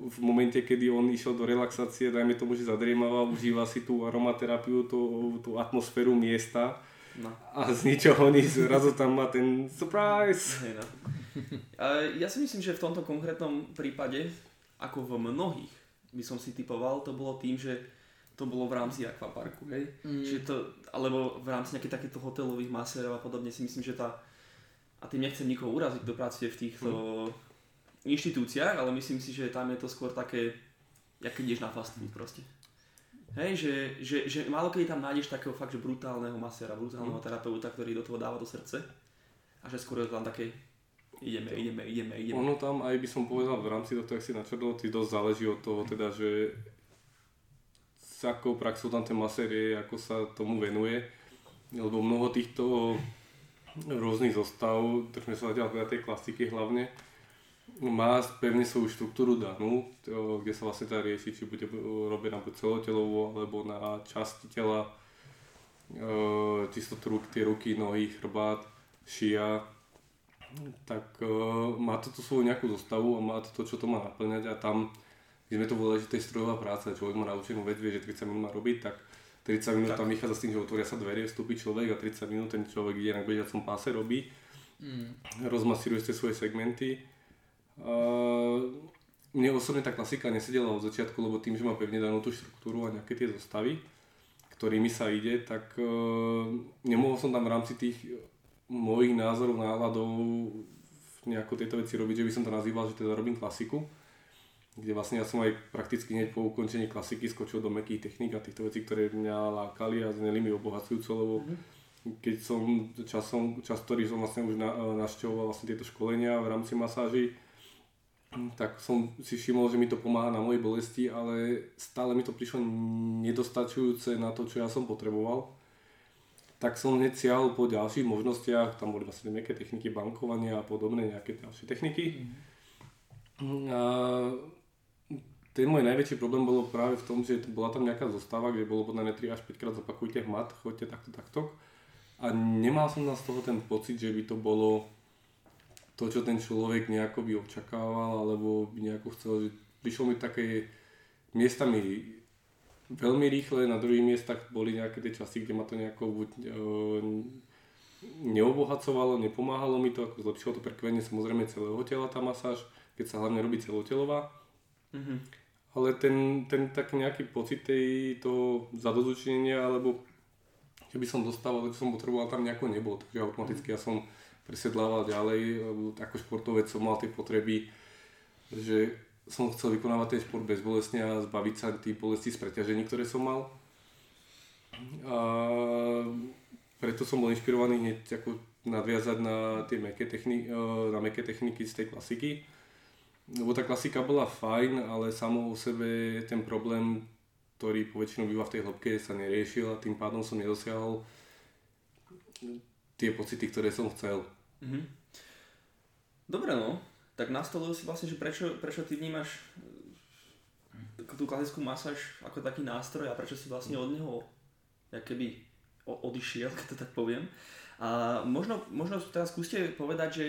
v momente, kedy on išiel do relaxácie, dajme tomu, že zadriemával, užíva si tú aromaterapiu, tú, tú atmosféru miesta, no. A z ničoho nič, zrazu tam má ten surprise. No. Ja si myslím, že v tomto konkrétnom prípade, ako v mnohých, by som si typoval, to bolo tým, že to bolo v rámci akvaparku, hej? Mm. Čiže to, alebo v rámci nejakých takýchto hotelových masérov a podobne, si myslím, že tá, a tým nechcem nikoho uraziť, do práce v týchto mm. inštitúciách, ale myslím si, že tam je to skôr také, jak keď ideš na fast food proste. Hej, že, že, že málokedy tam nájdeš takého fakt, že brutálneho maséra, brutálneho terapeuta, ktorý do toho dáva to srdce, a že skôr je tam také ideme, ideme, ideme, ideme. Ono tam aj by som povedal v rámci do toho, jak si načrdol, ty dosť záleží od toho teda, že s akou praxou tam ten masér je, ako sa tomu venuje, lebo mnoho týchto rôznych zostav, držme sa zatiaľ na tej klasiky hlavne, má pevne svoju štruktúru danú, kde sa vlastne tá rieši, či bude robená buď celotelovo, alebo na časti tela, čisto tie ruky, nohy, chrbát, šia, tak má to tú svoju nejakú zostavu a má to to, čo to má naplňať, a tam, keď sme to volali, že to je strojová práca, človek má naučenú vec, vie, že tridsať minút má robiť, tak tridsať minút tam vychádza s tým, že otvoria sa dvere, vstúpi človek a tridsať minút ten človek ide na bežiacom páse, robí, mm. rozmasíruje ste svoje segmenty. Uh, mne osobne tá klasika nesedela od začiatku, lebo tým, že má pevne danú tú štruktúru a nejaké tie zostavy, ktorými sa ide, tak uh, nemohol som tam v rámci tých mojich názorov, náladov nejako tieto veci robiť, že by som to nazýval, že teda robím klasiku, kde vlastne ja som aj prakticky hneď po ukončení klasiky skočil do mäkkých techník a týchto vecí, ktoré mňa lákali a zneli mi obohacujúco, lebo keď som časom, čas, ktorý som vlastne už na, našťoval vlastne tieto školenia v rámci masáži, tak som si všimol, že mi to pomáha na mojej bolesti, ale stále mi to prišlo nedostačujúce na to, čo ja som potreboval. Tak som hneď siahol po ďalších možnostiach, tam boli vlastne nejaké techniky bankovania a podobné, nejaké ďalšie techniky. A ten môj najväčší problém bolo práve v tom, že bola tam nejaká zostava, kde bolo podľa mňa tri až päť krát zapakujte hmat, choďte takto, takto. A nemal som z toho ten pocit, že by to bolo to, čo ten človek nejako by očakával, alebo by nejako chcel, že prišlo mi také miestami veľmi rýchle, na druhých miestach boli nejaké tie časy, kde ma to nejako buď e, neobohacovalo, nepomáhalo mi to, ako zlepšilo to prekvenie samozrejme celého tela tá masáž, keď sa hlavne robí celotelová. Mm-hmm. Ale ten, ten tak nejaký pocit tej, toho zadozučinenia, alebo že by som dostával, že som potreboval, tam nejako nebol, takže automaticky ja som presedlával ďalej, ako športovec som mal tie potreby, že som chcel vykonávať ten šport bezbolestne a zbaviť sa tých bolestí z preťažení, ktoré som mal. A preto som bol inšpirovaný hneď ako nadviazať na tie mäkké techniky, na mäkké techniky z tej klasiky. Lebo tá klasika bola fajn, ale samo o sebe ten problém, ktorý poväčšinou býva v tej hĺbke, sa neriešil a tým pádom som nedosiahol tie pocity, ktoré som chcel. Mm-hmm. Dobre, no. Tak nastolil si vlastne, že prečo, prečo ty vnímaš tú klasickú masáž ako taký nástroj a prečo si vlastne od neho jak keby odišiel, keď to tak poviem. A možno, možno teraz skúste povedať, že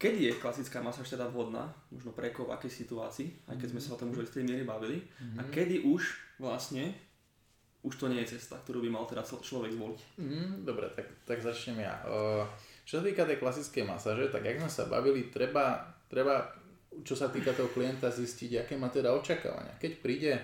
kedy je klasická masáž teda vhodná, možno pre koho, v akej situácii, aj keď sme sa o tom už v tej miere bavili, mm-hmm. a kedy už vlastne už to nie je cesta, ktorú by mal teda človek zvoliť. Mm, dobre, tak, tak začnem ja. Čo sa týka tej klasickej masáže, tak jak sme sa bavili, treba, treba čo sa týka toho klienta zistiť, aké má teda očakávania. Keď príde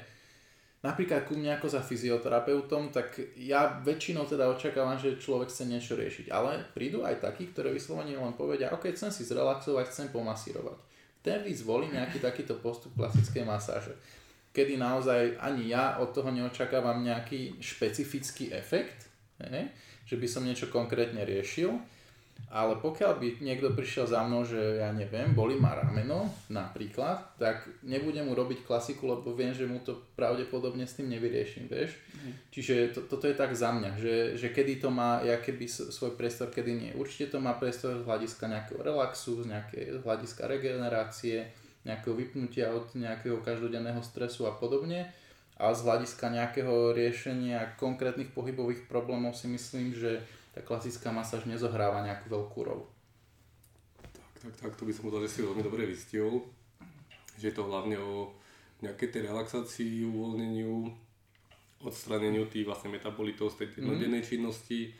napríklad ku mne ako za fyzioterapeutom, tak ja väčšinou teda očakávam, že človek chce niečo riešiť. Ale prídu aj takí, ktoré vyslovene len povedia, ok, chcem si zrelaxovať, chcem pomasírovať. Vtedy zvolím nejaký takýto postup klasickej masáže, kedy naozaj ani ja od toho neočakávam nejaký špecifický efekt, ne? Že by som niečo konkrétne riešil. Ale pokiaľ by niekto prišiel za mnou, že ja neviem, bolí ma rameno napríklad, tak nebudem mu robiť klasiku, lebo viem, že mu to pravdepodobne s tým nevyrieším, vieš. Mm. Čiže to, toto je tak za mňa, že, že kedy to má ja keby svoj priestor, kedy nie. Určite to má priestor z hľadiska nejakého relaxu, z nejakého hľadiska regenerácie, nejakého vypnutia od nejakého každodenného stresu a podobne. A z hľadiska nejakého riešenia konkrétnych pohybových problémov si myslím, že tá klasická masáž nezohráva nejakú veľkú rolu. Tak, tak, tak, to by som povedal, že si veľmi dobre vystihol, že je to hlavne o nejakej tej relaxácii, uvoľneniu, odstraneniu tých vlastne metabolitov z tej jednodennej mm. činnosti.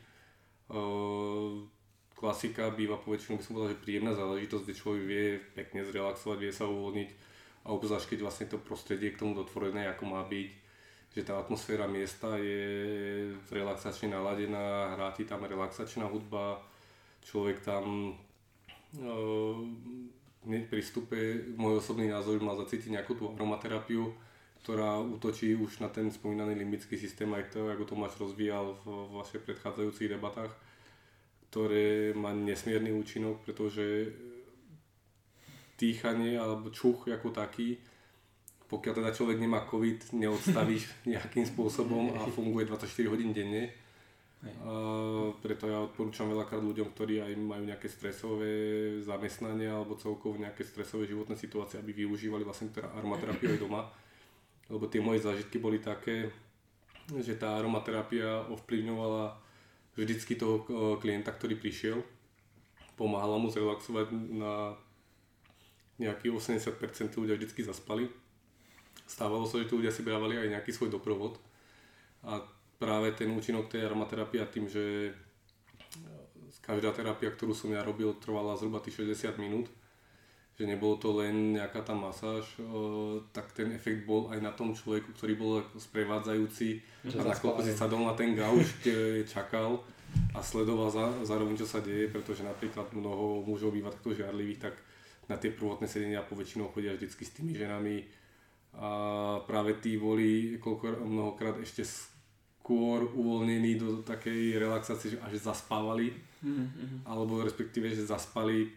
Klasika býva po väčšinu, by som povedal, že príjemná záležitosť, kde človek vie pekne zrelaxovať, vie sa uvoľniť a obzvlášť keď vlastne to prostredie k tomu dotvorené, ako má byť, že tá atmosféra miesta je relaxačne naladená, hrá ti tam relaxačná hudba, človek tam hneď e, pri vstupe, môj osobný názor, mal zacítiť nejakú tú aromaterapiu, ktorá útočí už na ten spomínaný limbický systém, aj to, ako Tomáš rozvíjal v, v vašich predchádzajúcich debatách, ktoré má nesmierny účinok, pretože dýchanie alebo čuch ako taký, pokiaľ teda človek nemá COVID, neodstavíš nejakým spôsobom a funguje dvadsaťštyri hodín denne. A preto ja odporúčam veľakrát ľuďom, ktorí aj majú nejaké stresové zamestnania alebo celkovo nejaké stresové životné situácie, aby využívali vlastne teda aromaterapiu aj doma. Lebo tie moje zážitky boli také, že tá aromaterapia ovplyvňovala vždycky toho klienta, ktorý prišiel. Pomáhala mu zrelaxovať, na nejakých osemdesiat percent ľudia vždycky zaspali. Stávalo sa, že tu ľudia si brávali aj nejaký svoj doprovod a práve ten účinok tej aromaterapia tým, že každá terapia, ktorú som ja robil, trvala zhruba tých šesťdesiat minút, že nebolo to len nejaká tá masáž, tak ten efekt bol aj na tom človeku, ktorý bol sprevádzajúci a nakoľko si sadol na ten gauč, čakal a sledoval zároveň, čo sa deje, pretože napríklad mnoho mužov býva takto žiarlivých, tak na tie prvotné sedenia poväčšinou chodia vždycky s tými ženami. A práve tí boli koľko, mnohokrát ešte skôr uvoľnení do takej relaxácie, že až zaspávali, mm-hmm. alebo respektíve, že zaspali,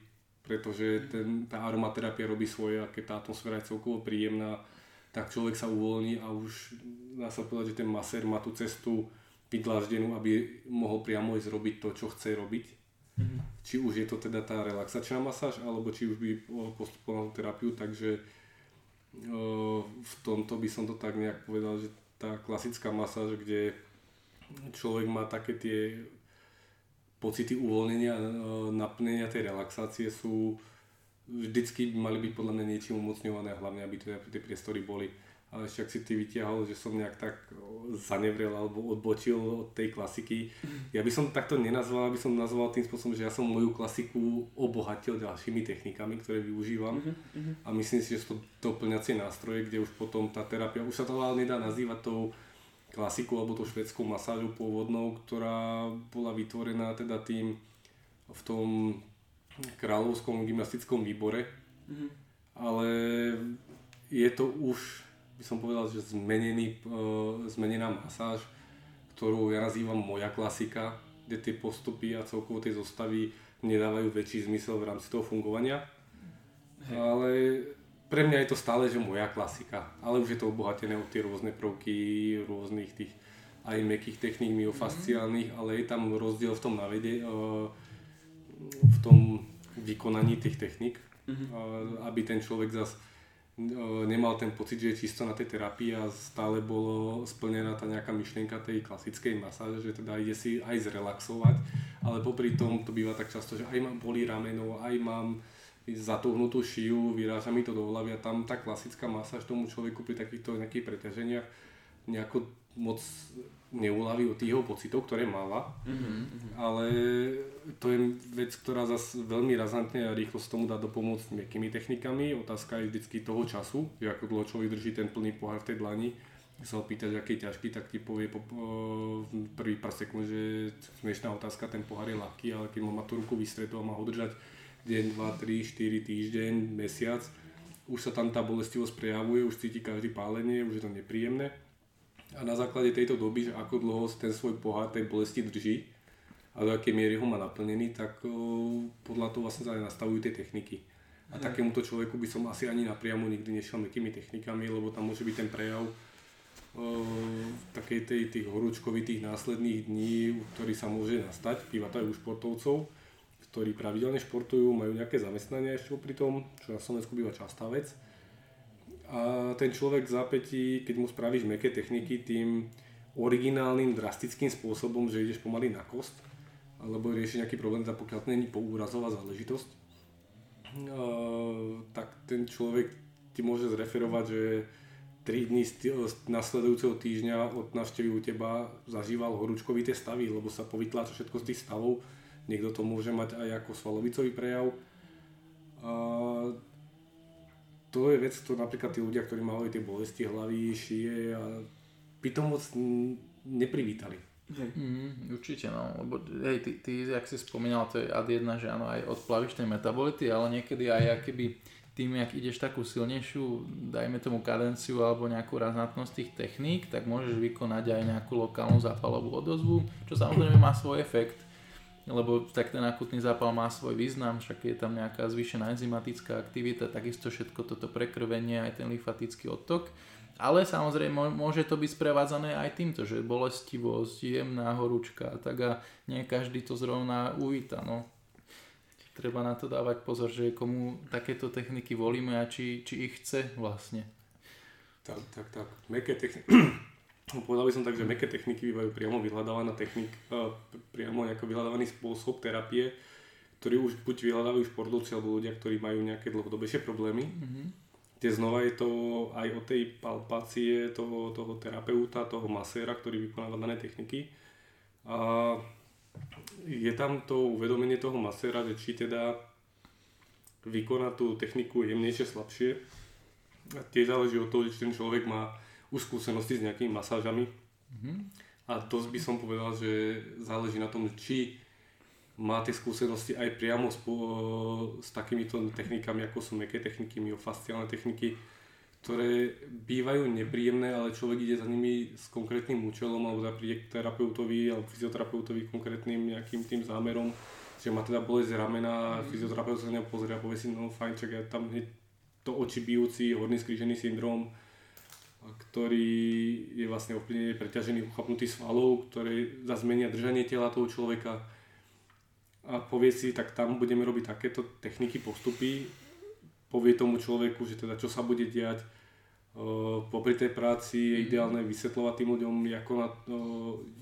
pretože ten, tá aromaterapia robí svoje a keď tá atmosféra je celkovo príjemná, tak človek sa uvoľní a už dá sa povedať, že ten masér má tú cestu vydláždenú, aby mohol priamo ísť robiť to, čo chce robiť. Mm-hmm. Či už je to teda tá relaxačná masáž, alebo či už by postupoval terapiu, takže v tomto by som to tak nejak povedal, že tá klasická masáž, kde človek má také tie pocity uvoľnenia, naplnenia tej relaxácie, sú vždycky mali byť podľa mňa niečím umocňované, hlavne aby tie, tie priestory boli. Ale ešte ak si ty vytiahol, že som nejak tak zanevrel alebo odbočil od tej klasiky, ja by som takto nenazval, aby som nazval tým spôsobom, že ja som moju klasiku obohatil ďalšími technikami, ktoré využívam uh-huh. a myslím si, že sú to doplňacie nástroje, kde už potom tá terapia, už sa to nedá nazývať tou klasikou alebo tou švédskou masážou pôvodnou, ktorá bola vytvorená teda tým v tom kráľovskom gymnastickom výbore, uh-huh. ale je to už by som povedal, že zmenený, uh, zmenená masáž, ktorú ja nazývam moja klasika, kde tie postupy a celkovo tie zostavy nedávajú väčší zmysel v rámci toho fungovania. Hej. Ale pre mňa je to stále, že moja klasika, ale už je to obohatené o tie rôzne prvky, rôznych tých aj mäkkých techník, myofasciálnych, mm-hmm. ale je tam rozdiel v tom navede, uh, v tom vykonaní tých techník, mm-hmm. uh, aby ten človek zase nemal ten pocit, že je čisto na tej terapii a stále bolo splnená tá nejaká myšlienka tej klasickej masáže, že teda ide si aj zrelaxovať, ale popri tom to býva tak často, že aj mám bolí rameno, aj mám zatuhnutú šiju, vyráža mi to do hlavy a tam tá klasická masáž tomu človeku pri takýchto nejakých preťaženiach nejako moc neulaví od týho pocitov, ktoré mala, mm-hmm. ale to je vec, ktorá zase veľmi razantne a rýchlo sa tomu dá dopomôcť mekými technikami. Otázka je vždycky toho času, že ako dlho človek drží ten plný pohár v tej dlani. Keď sa ho pýtaš, aký je ťažký, tak ti povie po, po, prvý pár sekúnd, že smiešná otázka, ten pohár je ľahký, ale keď má tú ruku vystretú a má ho držať deň, dva, tri, štyri, týždeň, mesiac, už sa tam tá bolestivosť prejavuje, už cíti každý pálenie, už je to nepríjemné. A na základe tejto doby, že ako dlho ten svoj pohár tej bolesti drží a do akej miery ho má naplnený, tak podľa toho vlastne sa aj nastavujú tie techniky. A takémuto človeku by som asi ani napriamo nikdy nešiel mekými technikami, lebo tam môže byť ten prejav takej tej, tých horúčkovitých následných dní, ktorý sa môže nastať. Býva to aj u športovcov, ktorí pravidelne športujú, majú nejaké zamestnania ešte pri tom, čo na Slovensku býva častá vec. A ten človek v zápätí, keď mu spravíš mäkké techniky tým originálnym, drastickým spôsobom, že ideš pomaly na kost, alebo riešiš nejaký problém, teda pokiaľ to nie je poúrazová záležitosť, tak ten človek ti môže zreferovať, že tri dní z nasledujúceho týždňa od návštevy u teba zažíval horúčkovité stavy, lebo sa povytláča všetko z tých stavov. Niekto to môže mať aj ako svalovicový prejav. A to je vec, ktorú napríklad tí ľudia, ktorí mali tie bolesti hlavy, šie a pitomoc neprivítali. Mm, určite no, lebo hej, ty, ty jak si spomínal, to je ad jedna, že áno, aj odplavíš tej metabolity, ale niekedy aj akéby tým, jak ideš takú silnejšiu, dajme tomu kadenciu alebo nejakú raznatnosť tých techník, tak môžeš vykonať aj nejakú lokálnu zápalovú odozvu, čo samozrejme má svoj efekt, lebo tak ten akutný zápal má svoj význam, však je tam nejaká zvýšená enzymatická aktivita, takisto všetko toto prekrvenie, aj ten lymfatický odtok, ale samozrejme môže to byť sprevádzané aj týmto, že bolestivosť, jemná horúčka, tak a nie každý to zrovna uvíta, no. Treba na to dávať pozor, že komu takéto techniky volíme a či, či ich chce vlastne. Tak, tak, tak. Meké techniky. Povedal by som tak, že meké techniky bývajú priamo vyhľadávaná technik, priamo nejako vyhľadávaný spôsob terapie, ktorý už buď vyhľadávajú športovci alebo ľudia, ktorí majú nejaké dlhodobejšie problémy. Mm-hmm. Kde znova je to aj o tej palpácie toho, toho terapeuta, toho maséra, ktorý vykonáva dané techniky. A je tam to uvedomenie toho maséra, že či teda vykoná tú techniku jemnejšie, slabšie. A tiež záleží od toho, či ten človek má už skúsenosti s nejakými masážami. Mm-hmm. A dosť by som povedal, že záleží na tom, či má tie skúsenosti aj priamo s, s takýmito technikami, ako sú mäkké techniky, myofasciálne techniky, ktoré bývajú nepríjemné, ale človek ide za nimi s konkrétnym účelom alebo teda príde k terapeutovi alebo fyzioterapeutovi konkrétnym nejakým tým zámerom, že má teda bolesť ramena, mm. fyzioterapeut sa na ňa pozrie a povie si, no fajn, čak ja tam hneď to oči bijúci, horný skrížený syndrom, ktorý je vlastne úplne preťažený, uchapnutý svalov, ktoré zazmenia držanie tela toho človeka a povie si, tak tam budeme robiť takéto techniky, postupy, povie tomu človeku, že teda čo sa bude diať uh, popri tej práci, je ideálne vysvetľovať tým ľuďom, ako, na, uh,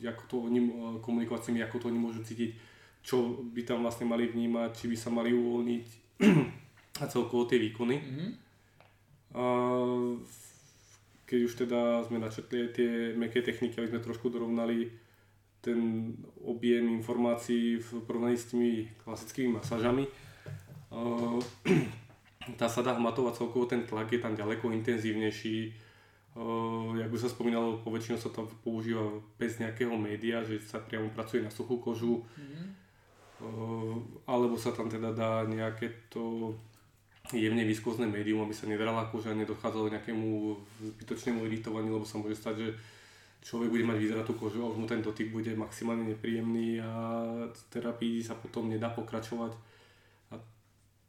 ako to oni uh, komunikovať s nimi, ako to oni môžu cítiť, čo by tam vlastne mali vnímať, či by sa mali uvoľniť a celkovo tie výkony. Mm-hmm. Uh, keď už teda sme načetli tie mäkké techniky, aby sme trošku dorovnali ten objem informácií v porovnaní s tými klasickými masážami, uh, tá sa dá hmatovať celkovo, ten tlak je tam ďaleko intenzívnejší. Uh, jak už sa spomínalo, poväčšinou sa tam používa bez nejakého média, že sa priamo pracuje na suchú kožu. Mm. Uh, alebo sa tam teda dá nejaké to jemne viskózne médium, aby sa nedrala koža, nedochádzalo nejakému zbytočnému iritovaniu, lebo sa môže stať, že človek bude mať vyzratú kožu a už mu ten dotyk bude maximálne nepríjemný a terapii sa potom nedá pokračovať.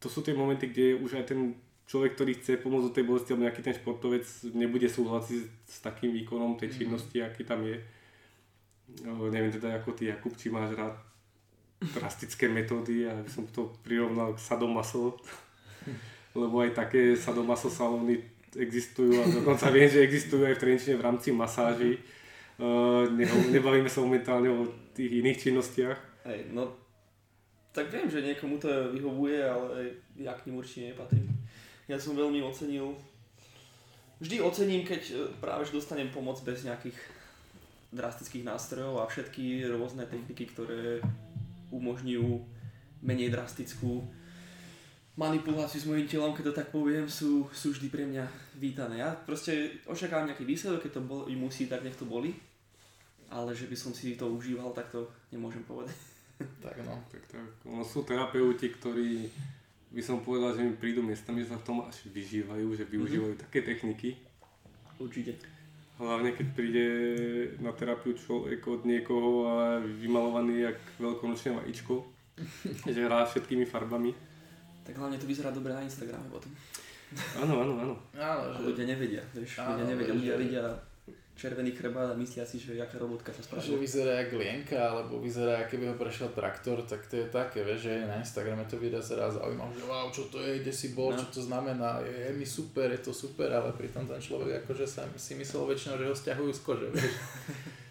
To sú tie momenty, kde už aj ten človek, ktorý chce pomôcť do tej bolesti, alebo nejaký ten športovec nebude súhlasiť s takým výkonom tej činnosti, mm. aký tam je. O, neviem teda ako ty, Jakub, či máš rád drastické metódy, ja by som to prirovnal k sadomaso, lebo aj také sadomaso salóny existujú a dokonca viem, že existujú aj v Trenčine v rámci masáži. Uh, neho, nebavíme sa momentálne o tých iných činnostiach. Hey, no. Tak viem, že niekomu to vyhovuje, ale ja k nim určite nepatrím. Ja som veľmi ocenil vždy ocením, keď práve dostanem pomoc bez nejakých drastických nástrojov a všetky rôzne techniky, ktoré umožňujú menej drastickú manipuláciu s mojím telom, keď to tak poviem, sú, sú vždy pre mňa vítané. Ja proste očakávam nejaký výsledok, keď to boli, musí, tak nech to boli, ale že by som si to užíval, tak to nemôžem povedať. Tak no, tak, tak. No, sú terapeuti, ktorí by som povedal, že mi prídu miestami, že sa v tom až vyžívajú, že využívajú mm-hmm. také techniky. Určite. Hlavne keď príde na terapiu človek od niekoho a vymalovaný jak veľkonočné vajíčko, že hrá všetkými farbami. Tak hlavne to vyzerá dobre na Instagrame potom. Áno, áno, áno. Áno, že... ľudia nevedia, vieš, áno, ľudia nevedia, ľudia vidia červený chrebát a myslia si, že jaká robotka sa spravila. Že vyzerá jak lienka, alebo vyzerá, keby ho prešiel traktor, tak to je také, vieš, že na Instagrame to vyzerá zaujímavé, že wow, čo to je, kde si bol, no. Čo to znamená, je, je mi super, je to super, ale pritom ten človek akože sa si myslel väčšinou, že ho sťahujú z kože, vieš,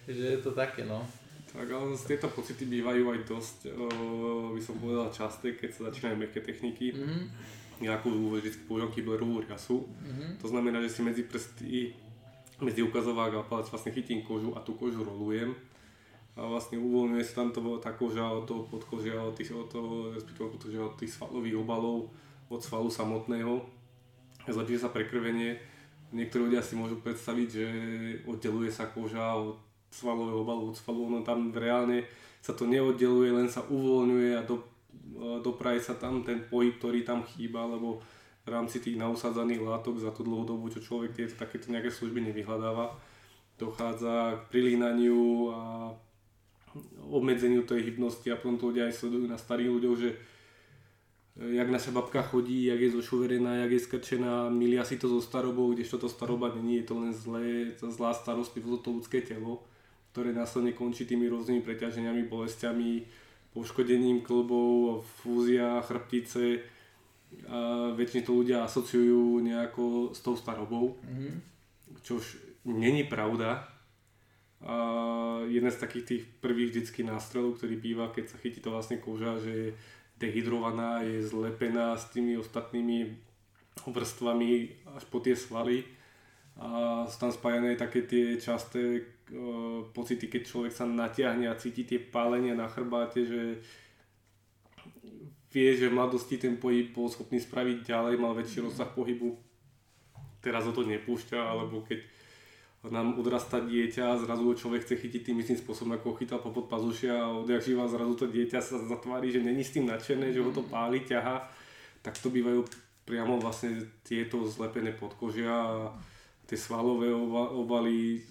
že je to také, no. Tak ale tieto pocity bývajú aj dosť, uh, by som povedal, časté, keď sa začínajú mekké techniky. Mm-hmm. Nejakú vždycky používam Kiblerovú riasu. Mm-hmm. To znamená, že si medzi prsty, medzi ukazovák a palec vlastne chytím kožu a tú kožu rolujem. A vlastne uvoľňuje sa tam to, tá koža od toho podkožia, od tých, od toho, podkožia, od tých svalových obalov, od svalu samotného. Zlepšie sa prekrvenie. Niektorí ľudia si môžu predstaviť, že oddeluje sa koža od svalového obalu, od svalu, no tam reálne sa to neoddeluje, len sa uvoľňuje a do, dopraje sa tam ten pohyb, ktorý tam chýba, lebo v rámci tých nausádzaných látok za tú dlhú dobu, čo človek tieto takéto nejaké služby nevyhľadáva, dochádza k prilínaniu a obmedzeniu tej hybnosti a potom to ľudia aj sledujú na starých ľuďoch, že jak naša babka chodí, jak je zošuverená, jak je skrčená, milia si to zo starobou, kdežto to staroba není, je to len zlé, to zlá starostlivosť o to ľudské telo, ktoré následne končí tými rôznymi preťaženiami, bolestiami, poškodením klbov, fúzia, chrbtice. A väčšine to ľudia asociujú nejako s tou starobou, mm-hmm. čož není pravda. A jeden z takých tých prvých vždycky nástrelov, ktorý býva, keď sa chytí to vlastne koža, že je dehydrovaná, je zlepená s tými ostatnými vrstvami až po tie svaly. A sú tam spájané také tie časté pocity, keď človek sa natiahne a cíti tie pálenia na chrbáte, že vie, že v mladosti ten pohyb bol schopný spraviť ďalej, mal väčší rozsah pohybu, teraz ho to nepúšťa, alebo keď nám odrastá dieťa a zrazu človek chce chytiť tým istým spôsobom, ako ho chytal popod pazušia a odjakživa zrazu to dieťa sa zatvári, že není s tým nadšené, že ho to páli, ťahá, tak to bývajú priamo vlastne tieto zlepené podkožia a tie svalové obaly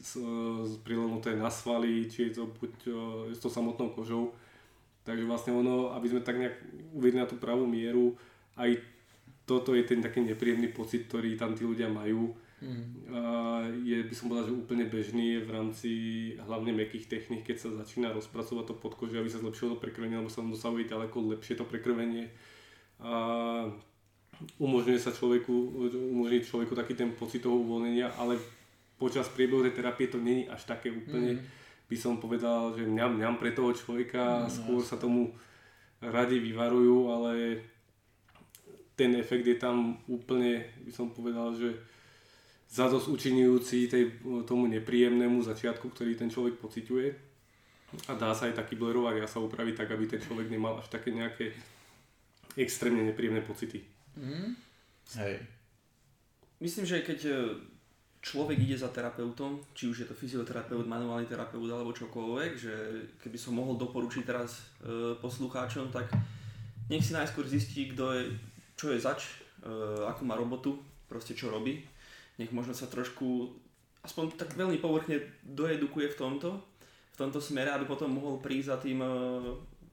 prilenuté na svaly, či je to buď s tou samotnou kožou. Takže vlastne ono, aby sme tak nejak uvedli na tú pravú mieru, aj toto je ten taký nepríjemný pocit, ktorý tam tí ľudia majú. Mm. A je, by som povedal, že úplne bežný v rámci hlavne mäkkých techník, keď sa začína rozpracovať to podkožie, aby sa zlepšilo to prekrvenie, alebo sa tam dosahuje ďaleko lepšie to prekrvenie. A umožňuje sa človeku, umožňuje človeku taký ten pocit toho uvoľnenia, ale počas priebehu tej terapie to není až také úplne, mm. by som povedal, že mňam, mňam pre toho človeka, mm, skôr sa tomu radi vyvarujú, ale ten efekt je tam úplne, by som povedal, že zadosť učinujúci tej, tomu nepríjemnému začiatku, ktorý ten človek pociťuje. A dá sa aj taký Kiblerová riasa upraviť tak, aby ten človek nemal až také nejaké extrémne nepríjemné pocity. Mm. Hej. Myslím, že keď človek ide za terapeutom, či už je to fyzioterapeut, manuálny terapeut alebo čokoľvek, že keby som mohol doporučiť teraz e, poslucháčom, tak nech si najskôr zistí, kto je, čo je zač, e, akú má robotu, proste čo robí. Nech možno sa trošku, aspoň tak veľmi povrchne doedukuje v tomto, v tomto smere, aby potom mohol prísť za tým e,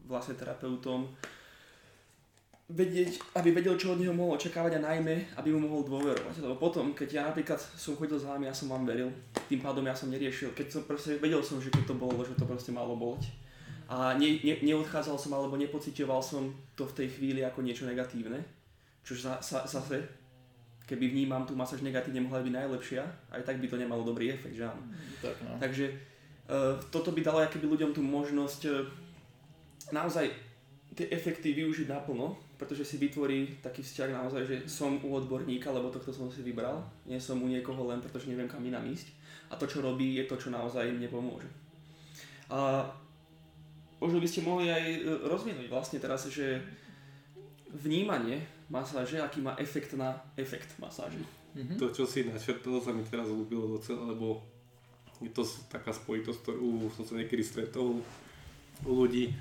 vlastne terapeutom, vedieť, aby vedel, čo od neho mohol očakávať a najmä, aby mu mohol dôverovať. Lebo potom, keď ja napríklad som chodil s vami, ja som vám veril, tým pádom ja som neriešil, keď som proste vedel som, že keď to bolo, že to proste malo boleť. A ne, ne, neodchádzal som alebo nepociťoval som to v tej chvíli ako niečo negatívne, čo za, sa, zase, keby vnímam tú masáž negatívne, mohla byť najlepšia, aj tak by to nemalo dobrý efekt, že áno. Tak, no. Takže uh, toto by dalo akoby ľuďom tú možnosť uh, naozaj tie efekty využiť naplno, pretože si vytvorí taký vzťah naozaj, že som u odborníka, lebo tohto som si vybral, nie som u niekoho len, pretože neviem kam inám ísť a to, čo robí, je to, čo naozaj im nepomôže. A možno by ste mohli aj rozvinúť vlastne teraz, že vnímanie masáže, aký má efekt na efekt masáže. Mm-hmm. To, čo si načrtol, sa mi teraz ľúbilo docela, lebo je to taká spojitosť, ktorú som sa niekedy stretol u ľudí.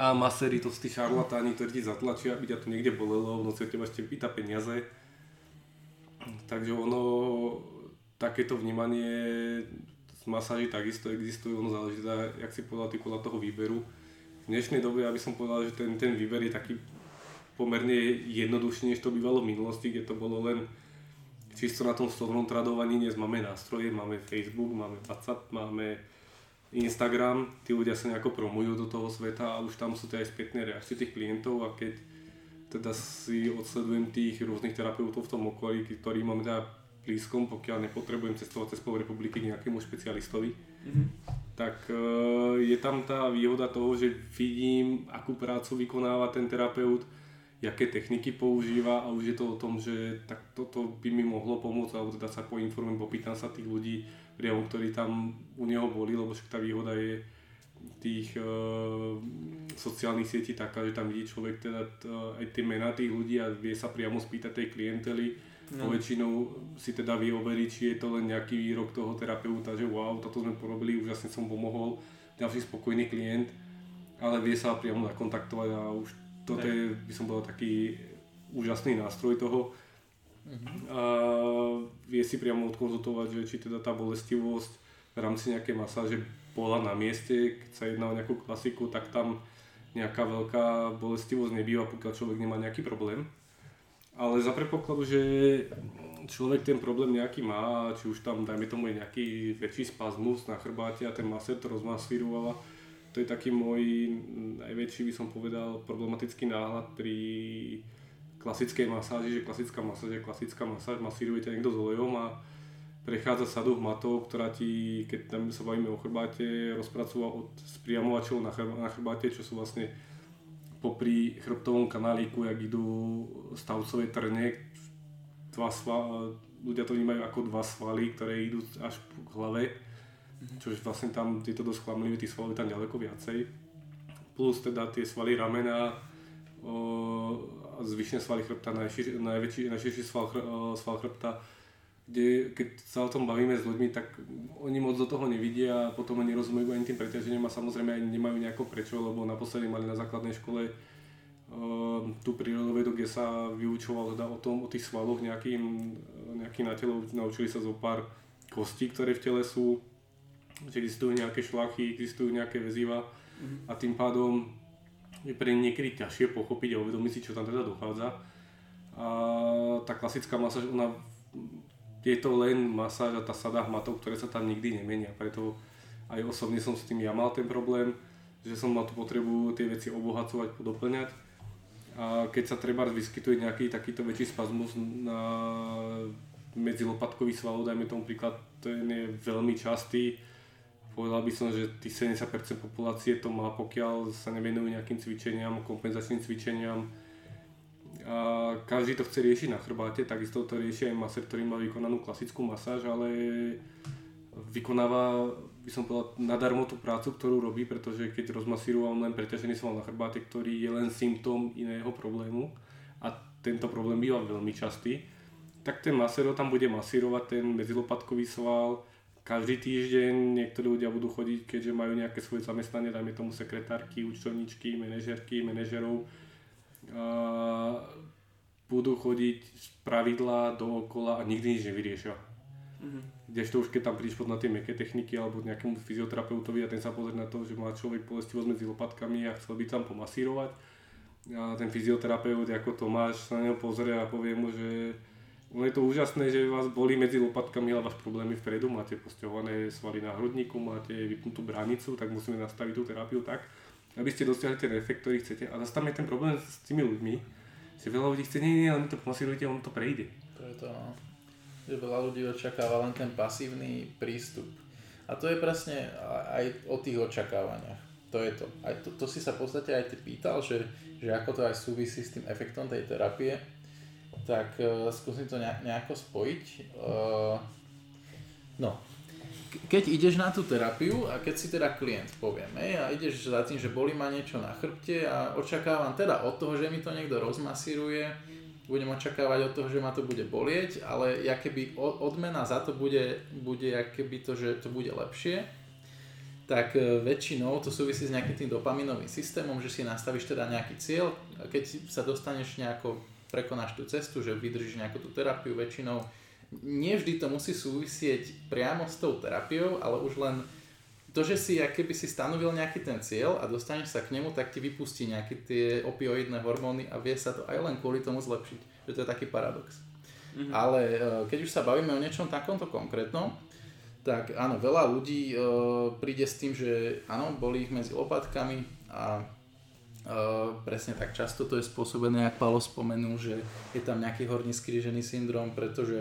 A maséri, to sú tí šarlatáni, ktorí ti zatlačia, aby ťa to niekde bolelo, v noci od teba ešte pýta peniaze. Takže ono, takéto vnímanie z masáži takisto existuje, ono záleží, jak si povedal, ty podľa toho výberu. V dnešnej dobe, aby som povedal, že ten, ten výber je taký pomerne jednoduchší, než to bývalo v minulosti, kde to bolo len čisto na tom slovnom tradovaní. Dnes máme nástroje, máme Facebook, máme WhatsApp, máme Instagram, tí ľudia sa nejako promujú do toho sveta a už tam sú tie aj spätné reakcie tých klientov a keď teda si odsledujem tých rôznych terapeutov v tom okolí, ktorý mám teda blízkom, pokiaľ nepotrebujem cestovať cez pol republiky k nejakému špecialistovi, mm-hmm. tak je tam tá výhoda toho, že vidím, akú prácu vykonáva ten terapeut, aké techniky používa a už je to o tom, že tak toto by mi mohlo pomôcť, alebo teda sa poinformujem, popýtam sa tých ľudí, priamo, ktorí tam u neho boli, lebo však tá výhoda je tých e, sociálnych sietí taká, že tam vidí človek teda t, aj tie mená tých ľudí a vie sa priamo spýtať tej klientely. No. Poväčšinou si teda vie overiť, či je to len nejaký výrok toho terapeuta, že wow, toto sme porobili, úžasne som pomohol, ďalší spokojný klient, ale vie sa priamo nakontaktovať a už toto je, by som bol taký úžasný nástroj toho. Uh-huh. A vie si priamo odkonzultovať, že či teda tá bolestivosť v rámci nejakej masáže bola na mieste, keď sa jedná o nejakú klasiku, tak tam nejaká veľká bolestivosť nebýva, pokiaľ človek nemá nejaký problém. Ale za predpokladu, že človek ten problém nejaký má, či už tam dajme tomu je nejaký väčší spazmus na chrbáte a ten masér to rozmasírovala, to je taký môj najväčší, by som povedal, problematický náhľad pri klasickej masáži, že klasická masáž je klasická masáž, masíruje ťa niekto s olejom a prechádza sadu hmatov, ktorá ti, keď tam sa bavíme o chrbáte, rozpracúva od spriamovačov na, chrb- na chrbáte, čo sú vlastne popri chrbtovom kanáliku, jak idú stavcové trne, dva sva- ľudia to vnímajú ako dva svaly, ktoré idú až k hlave, čo vlastne tam je to dosť klamlivé, tí svaly tam ďaleko viacej, plus teda tie svaly ramena, o- zvyšné svaly chrbta, najširší, najväčší, najširší sval, chr, sval chrbta, kde keď sa o tom bavíme s ľuďmi, tak oni moc do toho nevidia a potom nerozumejú ani tým preťažením a samozrejme aj nemajú nejako prečo, lebo naposledy mali na základnej škole uh, tú prírodovedu, kde sa vyučoval teda o tom, o tých svaloch nejakým, nejakým na telo, naučili sa zo pár kostí, ktoré v tele sú, že existujú nejaké šlachy, existujú nejaké väziva mm-hmm. a tým pádom je pre niekedy ťažšie pochopiť a uvedomiť si, čo tam teda dochádza. A tá klasická masáž, ona, je to len masáž a tá sada hmatov, ktoré sa tam nikdy nemenia. Preto aj osobne som s tým ja mal ten problém, že som mal tú potrebu tie veci obohacovať, podopĺňať. A keď sa treba vyskytuje nejaký takýto väčší spazmus na medzilopatkový sval, dajme tomu príklad, ten je veľmi častý. Povedal by som, že tých sedemdesiat percent populácie to má, pokiaľ sa nevenujú nejakým cvičeniam, kompenzačným cvičeniam. A každý to chce riešiť na chrbáte, takisto to rieši aj masér, ktorý má vykonanú klasickú masáž, ale vykonáva, by som povedal, nadarmo tú prácu, ktorú robí, pretože keď rozmasírujem len preťažený sval na chrbáte, ktorý je len symptóm iného problému a tento problém býva veľmi častý, tak ten masér tam bude masírovať ten medzilopatkový sval, každý týždeň niektorí ľudia budú chodiť, keďže majú nejaké svoje zamestnanie, dajme tomu sekretárky, účtovníčky, manažérky, manažerov. Budú chodiť z pravidla dookola a nikdy nič nevyriešia. Mm-hmm. Kdežto už keď tam prídeš pod na tie mäkké techniky alebo nejakému fyzioterapeutovi a ten sa pozrie na to, že má človek bolestivosť medzi lopatkami a chcel by tam pomasírovať. A ten fyzioterapeut ako Tomáš sa na neho pozrie a povie mu, že ono je to úžasné, že vás bolí medzi lopatkami, ale váš problémy vpredu, máte postihované svaly na hrudníku, máte vypnutú bránicu, tak musíme nastaviť tú terapiu tak, aby ste dosiahli ten efekt, ktorý chcete. A zase tam je ten problém s tými ľuďmi, že veľa ľudí chce, nie, nie, ale my to pomasírujte, on to prejde. Preto, no. Že veľa ľudí očakáva len ten pasívny prístup. A to je presne aj o tých očakávaniach. to je to. Aj to, to si sa v podstate aj ty pýtal, že, že ako to aj súvisí s tým efektom tej terapie, tak uh, skúsim to nejako spojiť. Uh, no, keď ideš na tú terapiu a keď si teda klient, poviem, hej, a ideš za tým, že bolí ma niečo na chrbte a očakávam teda od toho, že mi to niekto rozmasíruje, budem očakávať od toho, že ma to bude bolieť, ale ja keby odmena za to bude, bude ja keby to, že to bude lepšie, tak väčšinou to súvisí s nejakým tým dopaminovým systémom, že si nastavíš teda nejaký cieľ, a keď sa dostaneš nejako, prekonáš tú cestu, že vydržíš nejakú tú terapiu, väčšinou nevždy to musí súvisieť priamo s tou terapiou, ale už len to, že si akéby si stanovil nejaký ten cieľ a dostaneš sa k nemu, tak ti vypustí nejaké tie opioidné hormóny a vie sa to aj len kvôli tomu zlepšiť. Že to je taký paradox. Mm-hmm. Ale keď už sa bavíme o niečom takomto konkrétnom, tak áno, veľa ľudí e, príde s tým, že áno, boli ich medzi lopatkami a Uh, presne tak často to je spôsobené, jak Paolo spomenul, že je tam nejaký horný skrížený syndrom, pretože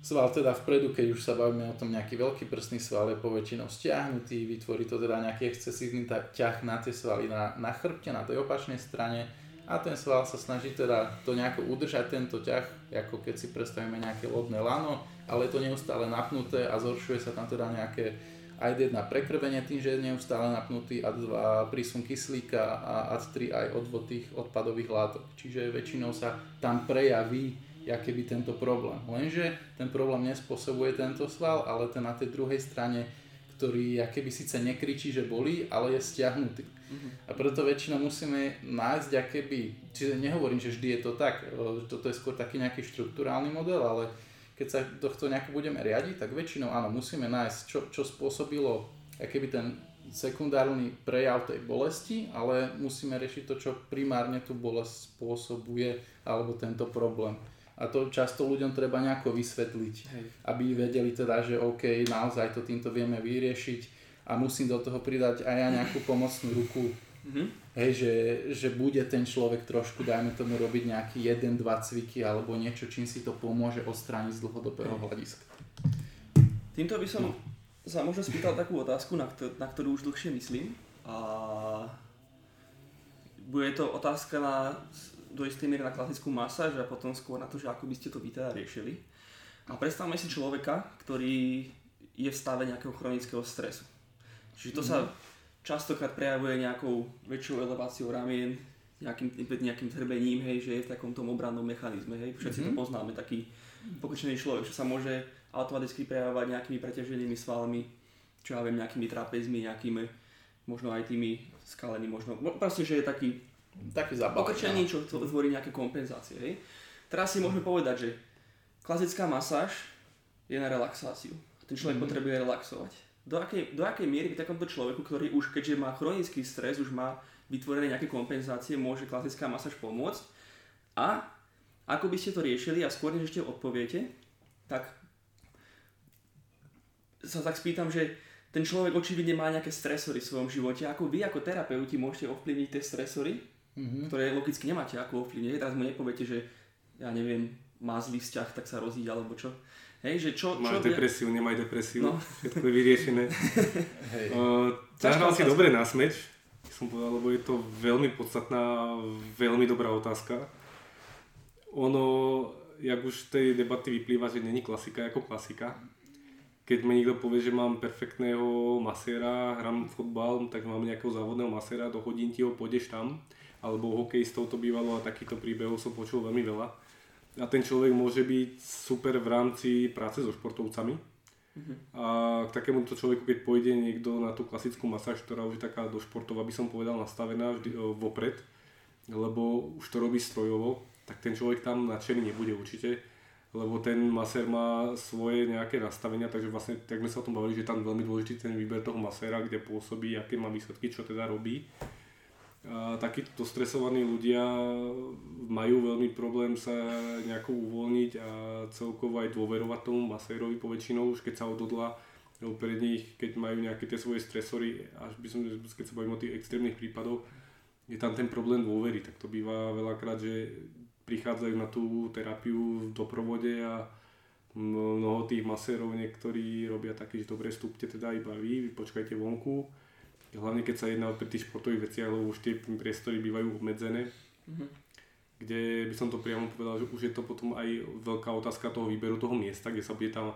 sval teda vpredu, keď už sa bavíme o tom, nejaký veľký prsný sval je poväčšinou stiahnutý, vytvorí to teda nejaký excesívny ťah na tie svaly na, na chrbte, na tej opačnej strane a ten sval sa snaží teda to nejako udržať, tento ťah, ako keď si predstavíme nejaké lodné lano, ale to neustále napnuté a zhoršuje sa tam teda nejaké aj jedna prekrvenie tým, že je neustále napnutý a dva prísun kyslíka a á tri aj odvod tých odpadových látok. Čiže väčšinou sa tam prejaví jaký by tento problém. Lenže ten problém nespôsobuje tento sval, ale ten na tej druhej strane, ktorý akéby síce nekričí, že bolí, ale je stiahnutý. Mm-hmm. A preto väčšinou musíme nájsť akéby, čiže nehovorím, že vždy je to tak, toto je skôr taký nejaký štruktúrálny model, ale keď sa tohto nejako budeme riadiť, tak väčšinou áno, musíme nájsť, čo, čo spôsobilo akýby ten sekundárny prejav tej bolesti, ale musíme riešiť to, čo primárne tú bolesť spôsobuje alebo tento problém. A to často ľuďom treba nejako vysvetliť, hej, aby vedeli teda, že OK, naozaj to týmto vieme vyriešiť a musím do toho pridať aj ja nejakú pomocnú ruku. Mm-hmm. Hej, že, že bude ten človek trošku, dajme tomu, robiť nejaký jeden dva cviky alebo niečo, čím si to pomôže odstrániť z dlhodobého hľadiska. Týmto by som no. sa možno spýtal takú otázku, na, ktor- na ktorú už dlhšie myslím. A bude to otázka na, do istej miery na klasickú masáž a potom skôr na to, že ako by ste to vy teda riešili. A predstavme si človeka, ktorý je v stave nejakého chronického stresu. Čiže to mm-hmm. sa častokrát prejavuje nejakou väčšou eleváciou ramien, nejakým, nejakým trbením, hej, že je v takomto obrannom mechanizme. Hej. Všetci mm-hmm. to poznáme, taký pokrčený človek, čo sa môže automaticky prejavovať nejakými preťaženými svalmi, čo ja viem, nejakými trapezmi, nejakými možno aj tými skalenými, možno, proste, že je taký, taký pokrčený, čo tvorí nejaké kompenzácie. Hej. Teraz si môžeme povedať, že klasická masáž je na relaxáciu. Ten človek mm-hmm. potrebuje relaxovať. Do akej, do akej miery by takomto človeku, ktorý už keďže má chronický stres, už má vytvorené nejaké kompenzácie, môže klasická masáž pomôcť? A ako by ste to riešili, a skôr než ešte odpoviete, tak sa tak spýtam, že ten človek očividne má nejaké stresory v svojom živote. Ako vy ako terapeuti môžete ovplyvniť tie stresory, mm-hmm. ktoré logicky nemáte ako ovplyvniť? Teraz mu nepoviete, že ja neviem, má zlý vzťah, tak sa rozíde alebo čo. Hej, že čo, majú čo depresiu, ja... nemajú depresiu, no. Všetko je vyriešené. Zahral si dobre na smeč, som povedal, lebo je to veľmi podstatná, veľmi dobrá otázka. Ono, jak už z tej debaty vyplýva, že není klasika ako klasika. Keď mi niekto povie, že mám perfektného maséra, hram fotbal, tak mám nejakého závodného maséra, dohodím ti ho, pôjdeš tam. Alebo hokejistov to bývalo a takýchto príbehov som počul veľmi veľa. A ten človek môže byť super v rámci práce so športovcami. Mm-hmm. A k takémuto človeku, keď pôjde niekto na tú klasickú masáž, ktorá už je taká do športov, aby som povedal, nastavená vždy vopred, lebo už to robí strojovo, tak ten človek tam nadšený nebude určite, lebo ten masér má svoje nejaké nastavenia, takže vlastne, tak sme sa o tom bavili, že tam je veľmi dôležitý ten výber toho maséra, kde pôsobí, aké má výsledky, čo teda robí. A takíto stresovaní ľudia majú veľmi problém sa nejako uvoľniť a celkovo aj dôverovať tomu masérovi poväčšinou, už keď sa odhodla pred nich, keď majú nejaké tie svoje stresory, až by som, keď sa bavím o tých extrémnych prípadoch, je tam ten problém dôvery, tak to býva veľakrát, že prichádzajú na tú terapiu v doprovode a mnoho tých masérov niektorí robia taký, že dobre, vstúpte teda iba vy, vy počkajte vonku. hlavne keď sa jedná o tých športových veciach, lebo už tie priestory bývajú obmedzené, mm-hmm. kde by som to priamo povedal, že už je to potom aj veľká otázka toho výberu toho miesta, kde sa bude tá,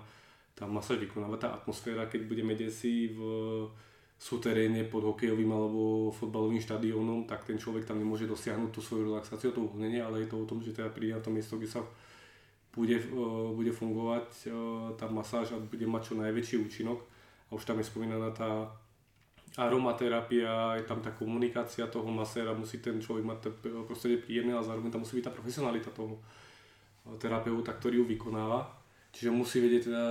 tá masáž vykonávať, tá atmosféra, keď budeme desi v súteréne pod hokejovým alebo fotbalovým štadiónom, tak ten človek tam nemôže dosiahnuť tú svoju relaxáciu, to uhnenie, ale je to o tom, že teda príde na to miesto, kde sa bude, bude fungovať tá masáž a bude mať čo najväčší účinok. A už tam je spomínaná tá aromaterapia, je tam tá komunikácia toho maséra, musí ten človek mať prostredie príjemné, ale zároveň tam musí byť tá profesionalita toho terapeuta, ktorý ju vykonáva. Čiže musí vedieť, teda,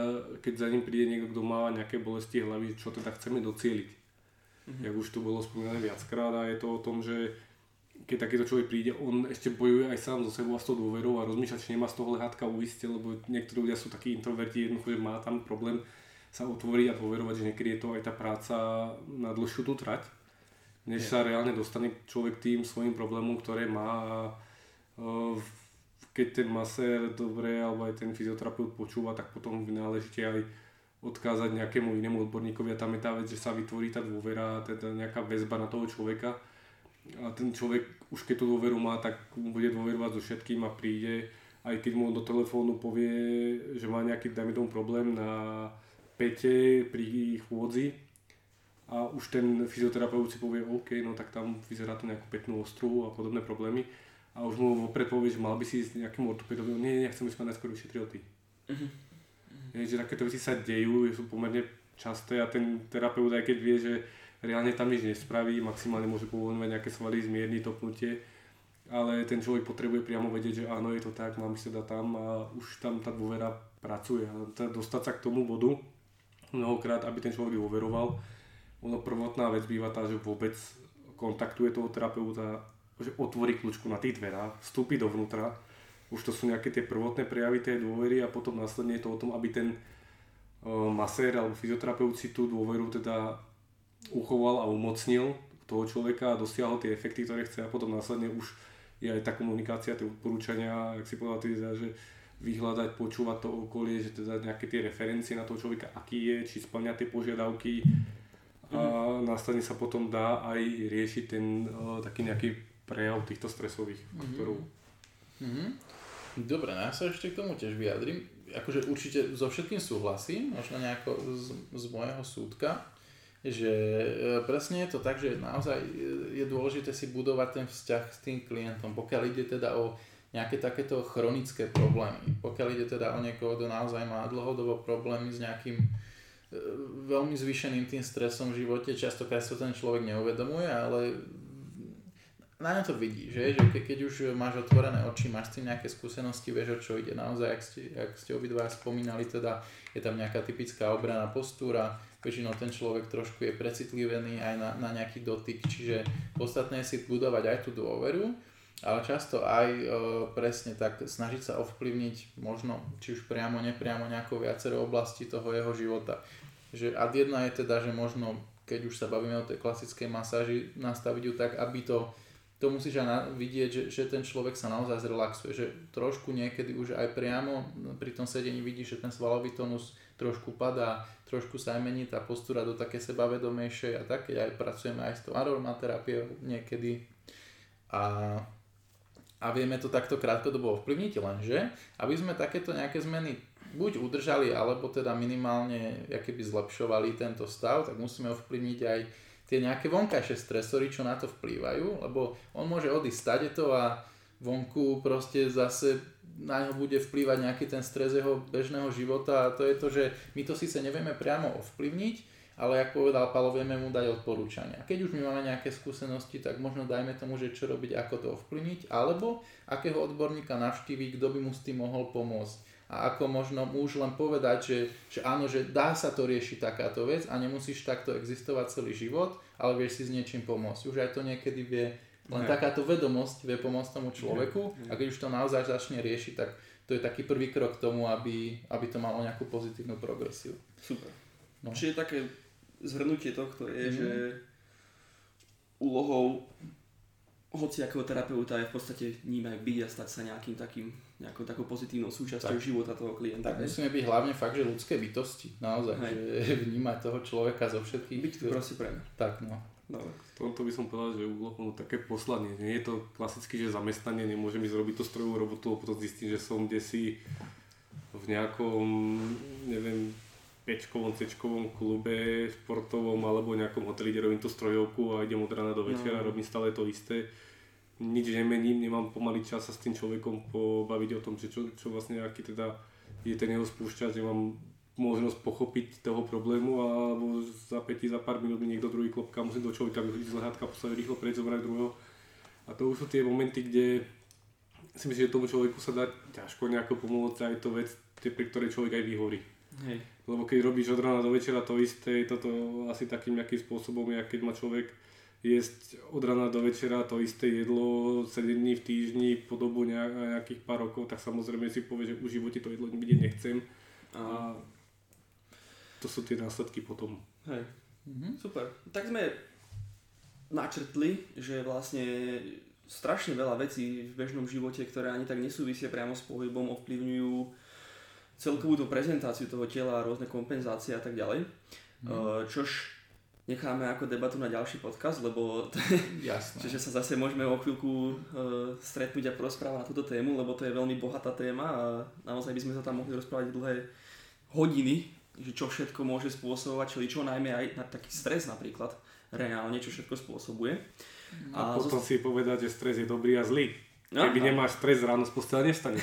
keď za ním príde niekto, kto má nejaké bolesti hlavy, čo teda chceme docieliť. Mm-hmm. Jak už tu bolo spomínané viackrát, a je to o tom, že keď takýto človek príde, on ešte bojuje aj sám so sebou a s tou dôverou a rozmýšľa, či nemá z toho lehátka uísť, lebo niektorí ľudia sú takí introverti, jednoducho, že má tam problém sa otvoriť a dôverovať, že niekedy je to aj tá práca na dlhšiu tú trať, než sa reálne dostane človek tým svojim problémom, ktoré má. Keď ten masér dobre alebo aj ten fyzioterapeut počúva, tak potom náležite aj odkázať nejakému inému odborníkovi a tam je tá vec, že sa vytvorí tá dôvera, teda nejaká väzba na toho človeka a ten človek už keď tú dôveru má, tak mu bude dôverovať so všetkým a príde, aj keď mu do telefónu povie, že má nejaký, dajme tomu, problém na pete pri chôdzi a už ten fyzioterapeut si povie OK, no tak tam vyzerá to nejakú petnú ostru a podobné problémy a už mu vopred povie, že mal by si ísť nejakým ortopédom, nie, nechcem ísť, ma najskôr vyšetril ty. Uh-huh. Je, že takéto veci sa dejú, sú pomerne časté a ten terapeut, aj keď vie, že reálne tam nič nespraví, maximálne môže povoľňovať nejaké svaly, zmierniť topnutie, ale ten človek potrebuje priamo vedieť, že áno, je to tak, mám si teda tam a už tam tá dôvera pracuje. Teda dostať sa k tomu bodu, mnohokrát, aby ten človek dôveroval. Ono prvotná vec býva tá, že vôbec kontaktuje toho terapeuta, že otvorí kľúčku na tých dverách, vstúpi dovnútra. Už to sú nejaké tie prvotné prejavy tej dôvery a potom následne je to o tom, aby ten masér alebo fyzioterapeut si tú dôveru teda uchoval a umocnil toho človeka a dosiahol tie efekty, ktoré chce a potom následne už je aj tá komunikácia, tie odporúčania, jak si povedal, teda, že vyhľadať, počúvať to okolie, že teda nejaké tie referencie na toho človeka, aký je, či spĺňa tie požiadavky a mm. následne sa potom dá aj riešiť ten uh, taký nejaký prejav týchto stresových faktorov. Mm. Mm. Dobre, ja sa ešte k tomu tiež vyjadrím. Akože určite so všetkým súhlasím, možno nejako z, z môjho súdka, že presne je to tak, že naozaj je dôležité si budovať ten vzťah s tým klientom, pokiaľ ide teda o nejaké takéto chronické problémy. Pokiaľ ide teda o niekoho, kto naozaj má dlhodobo problémy s nejakým veľmi zvýšeným tým stresom v živote, častokrát sa ten človek neuvedomuje, ale na ňa to vidí, že? Že keď už máš otvorené oči, máš s tým nejaké skúsenosti, vieš, o čo ide naozaj, ak ste, ak ste obidva spomínali, teda je tam nejaká typická obrana, postúra, väčšinou ten človek trošku je precitlivený aj na, na nejaký dotyk, čiže podstatné je si budovať aj tú dôveru, ale často aj e, presne tak snažiť sa ovplyvniť možno, či už priamo, nepriamo nejakou viacerou oblasti toho jeho života. Že ad jedna je teda, že možno, keď už sa bavíme o tej klasickej masáži, nastaviť ju tak, aby to, to musíš aj na, vidieť, že, že ten človek sa naozaj zrelaxuje, že trošku niekedy už aj priamo pri tom sedení vidíš, že ten svalový tónus trošku padá, trošku sa aj mení tá postura do také sebavedomejšej a tak, keď aj pracujeme aj s tou aromaterapiou niekedy a a vieme to takto krátkodobo ovplyvniť, lenže aby sme takéto nejaké zmeny buď udržali, alebo teda minimálne akéby zlepšovali tento stav, tak musíme ovplyvniť aj tie nejaké vonkajšie stresory, čo na to vplývajú, lebo on môže odísť stadeto a vonku proste zase na ňo bude vplývať nejaký ten stres jeho bežného života a to je to, že my to síce nevieme priamo ovplyvniť, ale ako povedal Palo, vieme mu dať odporúčania. Keď už my máme nejaké skúsenosti, tak možno dajme tomu, že čo robiť, ako to ovplyvniť, alebo akého odborníka navštíviť, kto by mu s tým mohol pomôcť. A ako možno už len povedať, že, že áno, že dá sa to riešiť takáto vec a nemusíš takto existovať celý život, ale vieš si s niečím pomôcť. Už aj to niekedy vie, len ne. Takáto vedomosť vie pomôcť tomu človeku ne, ne. A keď už to naozaj začne riešiť, tak to je taký prvý krok k tomu, aby, aby to malo nejakú pozitívnu progresiu. Super. No. Čiže také zhrnutie tohto je, mm. že úlohou hociakého terapeuta je v podstate ním aj byť a stať sa nejakým takým, nejakou takou pozitívnou súčasťou tak, života toho klienta. Tak musíme byť hlavne fakt, že ľudské bytosti, naozaj, hej. Že vnímať toho človeka zo všetkých. Byť tu proste pre mňa. Tak no. Dobre. Toto by som povedal, že je úlohou také poslanie. Nie je to klasicky, že zamestnanie, nemôžem ísť robiť tú strojovú robotu a potom zistím, že som kdesi v nejakom, neviem, pečkovom, cečkovom klube, športovom alebo nejakom hoteli, kde robím tú strojovku a idem od rána do večera, no. Robím stále to isté. Nič nemením, nemám pomaly čas sa s tým človekom pobaviť o tom, že čo, čo vlastne aký teda je ten jeho spúšťač, nemám možnosť pochopiť toho problému alebo za päti, za pár minút mi niekto druhý klopka, musím do človeka vyhodiť z lehátka, postaviť rýchlo preč, zobrať druhého. A to už sú tie momenty, kde si myslím, že tomu človeku sa dá ťažko nejako pomôcť a je to vec, pri ktorej človek aj vyhorí. Hej. Lebo keď robíš od rána do večera to isté, toto asi takým nejakým spôsobom, jak keď má človek jesť od rána do večera to isté jedlo sedem dní v týždni po dobu nejakých pár rokov, tak samozrejme si povie, že už v živote to jedlo nikde nechcem. A to sú tie následky potom. Hej, mhm. Super. Tak sme načrtli, že vlastne strašne veľa vecí v bežnom živote, ktoré ani tak nesúvisia priamo s pohybom, ovplyvňujú celkovú tú prezentáciu toho tela, rôzne kompenzácie a tak ďalej. Mm. Čož necháme ako debatu na ďalší podcast, lebo to je, čiže sa zase môžeme o chvíľku stretnúť a porozprávať na túto tému, lebo to je veľmi bohatá téma a naozaj by sme sa tam mohli rozprávať dlhé hodiny, že čo všetko môže spôsobovať, čo najmä aj na taký stres napríklad, reálne, čo všetko spôsobuje. A, a potom zo... si povedať, že stres je dobrý a zlý. Keby aha. Nemáš stres, ráno z postele nevstane.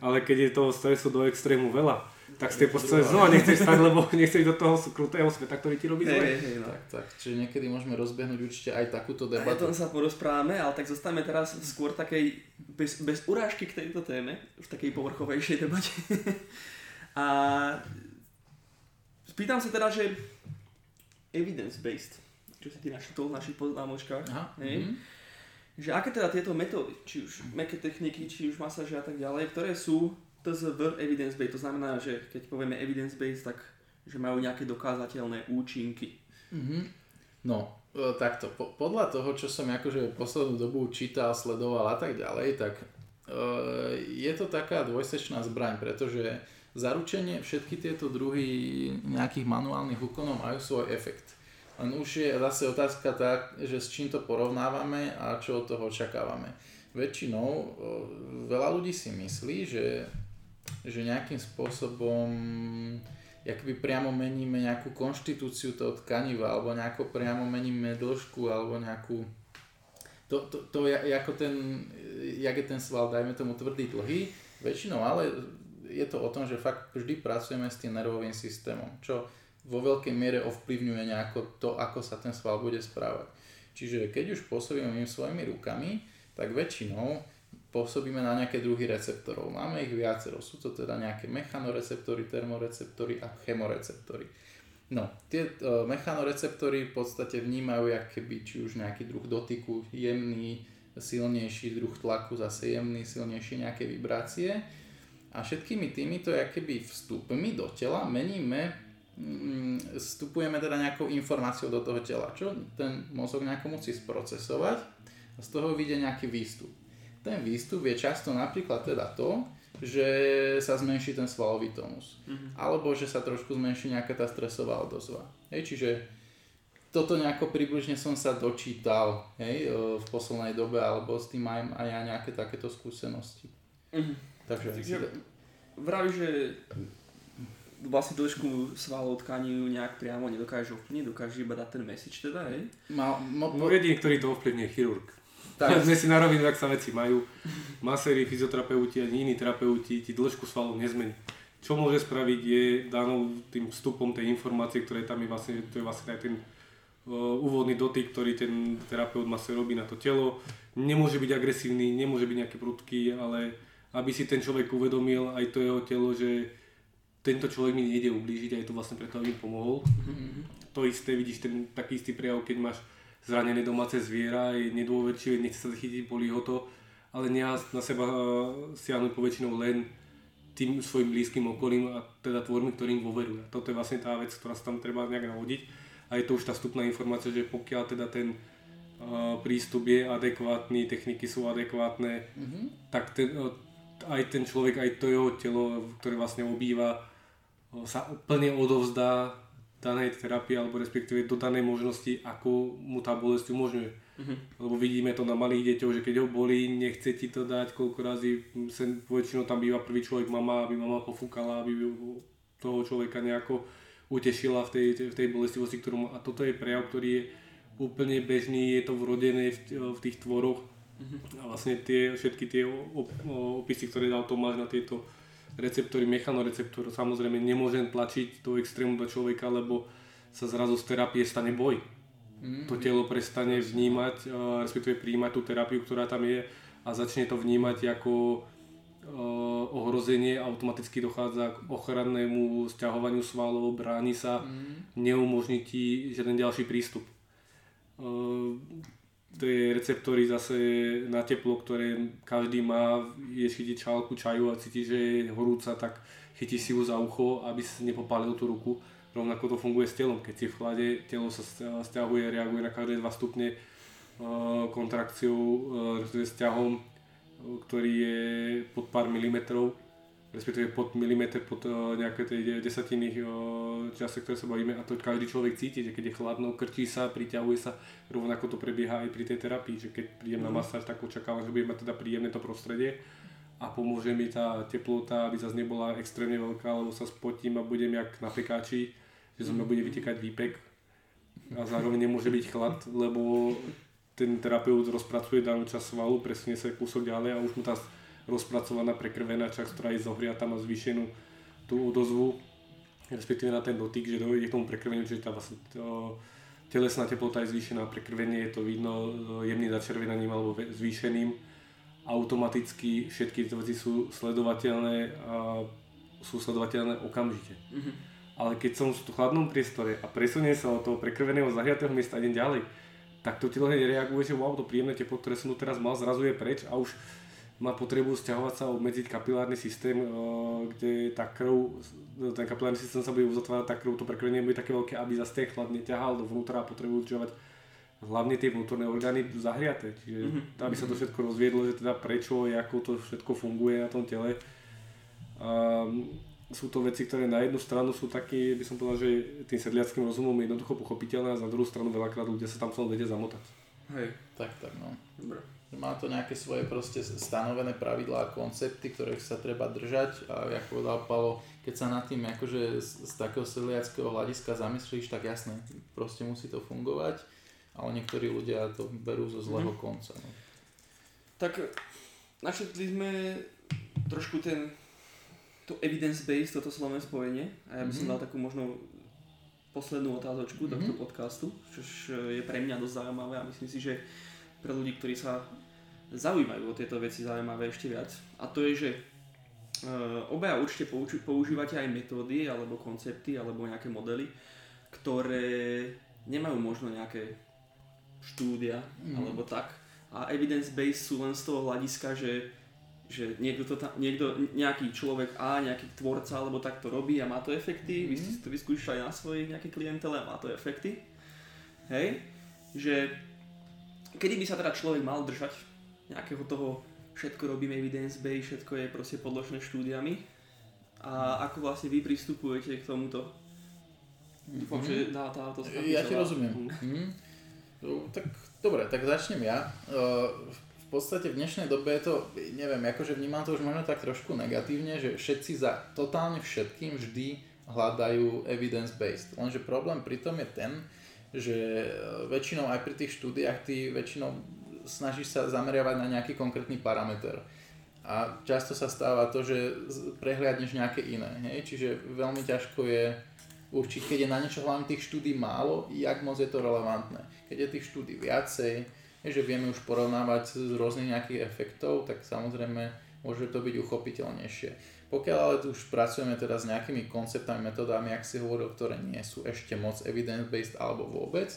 Ale keď je toho stresu do extrému veľa, tak z tej postele znova nechceš stať, lebo nechceš do toho krutého sveta, ktorý ti robí zle. No. Tak, tak. Čiže niekedy môžeme rozbehnúť určite aj takúto debatu. A o tom sa porozprávame, ale tak zostaneme teraz skôr takej bez, bez urážky k tejto téme, v takej povrchovejšej debate. A spýtam sa teda, že evidence-based, čo si ty našitol v našich poznámočkách, že aké teda tieto metódy, či už mäkké techniky, či už masáže a tak ďalej, ktoré sú té zet vé evidence-based, to znamená, že keď povieme evidence-based, tak že majú nejaké dokázateľné účinky. Mm-hmm. No, takto, po, podľa toho, čo som akože poslednú dobu čítal, sledoval a tak ďalej, tak e, je to taká dvojsečná zbraň, pretože zaručenie všetky tieto druhy nejakých manuálnych úkonov majú svoj efekt. Len už je zase otázka tá, že s čím to porovnávame a čo od toho očakávame. Väčšinou veľa ľudí si myslí, že, že nejakým spôsobom jakoby priamo meníme nejakú konštitúciu toho tkaniva alebo nejako priamo meníme dĺžku alebo nejakú... To, to, to ako ten, jak je ten sval, dajme tomu tvrdý, dlhý, väčšinou, ale je to o tom, že fakt vždy pracujeme s tým nervovým systémom, čo vo veľkej miere ovplyvňuje nejako to, ako sa ten sval bude správať. Čiže keď už pôsobíme my svojimi rukami, tak väčšinou pôsobíme na nejaké druhy receptorov. Máme ich viacero, sú to teda nejaké mechanoreceptory, termoreceptory a chemoreceptory. No, tie uh, mechanoreceptory v podstate vnímajú akéby či už nejaký druh dotyku, jemný, silnejší druh tlaku, zase jemný, silnejší, nejaké vibrácie. A všetkými týmito akéby vstupmi do tela meníme vstupujeme teda nejakou informáciou do toho tela, čo ten mozog nejako musí sprocesovať a z toho vyjde nejaký výstup. Ten výstup je často napríklad teda to, že sa zmenší ten svalový tónus, mm-hmm. alebo že sa trošku zmenší nejaká tá stresová odozva. Hej, čiže toto nejako približne som sa dočítal, hej, v poslednej dobe, alebo s tým mám aj ja nejaké takéto skúsenosti. Mm-hmm. Takže ja, da... vravíš, že vlastne dĺžku svalov tkaní nejak priamo nedokáže ovplyvniť, dokáže iba dať ten message teda, hej? Mal, mo, po... Jediný, ktorý to ovplyvne, je chirurg. Tak. Sme si na rovinu, ak sa veci majú. Maséri, fyzioterapeuti, ani iní terapeuti ti dĺžku svalov nezmení. Čo môže spraviť je danou tým vstupom tej informácie, ktoré tam je vlastne, to je vlastne aj ten uh, úvodný dotyk, ktorý ten terapeut masér robí na to telo. Nemôže byť agresívny, nemôže byť nejaké prudký, ale aby si ten človek uvedomil aj to jeho telo, že tento človek mi nejde ublížiť a je to vlastne preto, aby mi pomohol. Mm-hmm. To isté, vidíš ten taký istý prejav, keď máš zranené domáce zviera, je nedôverčivé, nechce sa chytiť, bolí ho to, ale nehás na seba siahnuť poväčšinou len tým svojim blízkym okolím a teda tvormi, ktorým dôveruje. Toto je vlastne tá vec, ktorá sa tam treba nejak navodiť a je to už tá vstupná informácia, že pokiaľ teda ten prístup je adekvátny, techniky sú adekvátne, mm-hmm. tak ten, aj ten človek, aj to jeho telo, ktoré vlastne obýva, sa plne odovzdá danej terapii alebo respektíve do danej možnosti, ako mu tá bolesť umožňuje. Mm-hmm. Lebo vidíme to na malých deťoch, že keď ho bolí, nechce ti to dať, koľko razy sem väčšinou tam býva prvý človek mama, aby mama pofúkala, aby toho človeka nejako utešila v tej, v tej bolestivosti, ktorú má. A toto je prejav, ktorý je úplne bežný, je to vrodené v, v tých tvoroch. Mm-hmm. A vlastne tie, všetky tie op, opisy, ktoré dal Tomáš na tieto receptory, mechanoreceptor, samozrejme nemôžem tlačiť do extrému do človeka, lebo sa zrazu z terapie stane boj. Mm-hmm. To telo prestane vnímať, respektíve prijímať tú terapiu, ktorá tam je, a začne to vnímať ako ohrozenie, automaticky dochádza k ochrannému sťahovaniu svalov, bráni sa, mm-hmm. neumožní ti žiaden ďalší prístup. To je receptory zase na teplo, ktoré každý má, je chytiť šálku čaju a cíti, že je horúca, tak chytí si ju za ucho, aby si nepopálil tú ruku. Rovnako to funguje s telom, keď si v chlade, telo sa stiahuje, reaguje na každé dva stupne kontrakciou, sťahom, ktorý je pod pár milimetrov, respektíve pod milimeter, pod nejaké tej desatiny čase, ktoré sa bavíme, a to každý človek cíti, že keď je chladno, krčí sa, priťahuje sa, rovnako to prebieha aj pri tej terapii, že keď prídem mm. na masáž, tak očakávam, že budem mať teda príjemné to prostredie a pomôže mi tá teplota, aby zase nebola extrémne veľká, lebo sa spotím a budem jak na pekáči, že zo mňa bude vytekať výpek a zároveň nemôže byť chlad, lebo ten terapeut rozpracuje danú časť svalu, presunie sa kúsok ďalej a už mu tá rozpracovaná, prekrvená časť, ktorá je zohriatá, má zvýšenú tú odozvu, respektíve na ten dotyk, že dojde k tomu prekrveniu, čiže tá vlastne to, telesná teplota je zvýšená, prekrvenie je to vidno jemným začervenaním alebo zvýšeným. Automaticky všetky tie veci sú sledovateľné a sú sledovateľné okamžite. Mm-hmm. Ale keď som v chladnom priestore a presunie sa od toho prekrveného, zahriatého miesta idem ďalej, tak to telo nereaguje, že wow, to príjemné teplo, ktoré som tu teraz mal, zrazu je preč a už má potrebu sťahovať sa, obmedziť kapilárny systém, kde tá krv, ten kapilárny systém sa bude uzatvárať, tá krv, to prekrvenie bude také veľké, aby zase ten chlad neťahal dovnútra a potrebujú udržovať hlavne tie vnútorné orgány zahriaté. Čiže mm-hmm. aby sa to všetko rozviedlo, že teda prečo, ako to všetko funguje na tom tele. A sú to veci, ktoré na jednu stranu sú také, by som povedal, že tým sedliackým rozumom je jednoducho pochopiteľné a na druhú stranu veľakrát ľudia sa tam celom vedia zamotať. Hej, tak, tak, no. Dobre. Má to nejaké svoje proste stanovené pravidlá a koncepty, ktorých sa treba držať, a ako povedal Palo, keď sa nad tým akože z, z takého sedliackého hľadiska zamyslíš, tak jasné, proste musí to fungovať, ale niektorí ľudia to berú zo zlého mm-hmm. konca. No. Tak našetli sme trošku ten, to evidence-based, toto slovné spojenie, a ja by som mm-hmm. dal takú možno poslednú otázočku mm-hmm. tohto podcastu, čo je pre mňa dosť zaujímavé a myslím si, že pre ľudí, ktorí sa zaujímajú o tieto veci, zaujímavé ešte viac. A to je, že obaja určite používate aj metódy, alebo koncepty, alebo nejaké modely, ktoré nemajú možno nejaké štúdia, mm. alebo tak. A evidence-based sú len z toho hľadiska, že, že niekto to tam, niekto, nejaký človek A, nejaký tvorca, alebo tak to robí a má to efekty. Mm. Vy ste si to vyskúšali na svojej nejakej klientele a má to efekty. Hej? Že kedy by sa teda človek mal držať nejakého toho, všetko robíme evidence-based, všetko je proste podložené štúdiami, a ako vlastne vy pristupujete k tomuto? Dúfam, mm-hmm. že dá tá otázka. Ja ti rozumiem. Mm-hmm. Tak dobre, tak začnem ja. V podstate v dnešnej dobe je to, neviem, akože vnímam to už možno tak trošku negatívne, že všetci za totálne všetkým vždy hľadajú evidence-based. Lenže problém pritom je ten, že väčšinou aj pri tých štúdiách ty väčšinou snažíš sa zameriavať na nejaký konkrétny parameter. A často sa stáva to, že prehliadneš nejaké iné, hej? Čiže veľmi ťažko je určiť, keď je na niečo hlavne tých štúdií málo, jak moc je to relevantné. Keď je tých štúdií viacej, že vieme už porovnávať s rôznych nejakých efektov, tak samozrejme môže to byť uchopiteľnejšie. Pokiaľ ale už pracujeme teda s nejakými konceptami, metódami, ak si hovoril, ktoré nie sú ešte moc evidence-based alebo vôbec,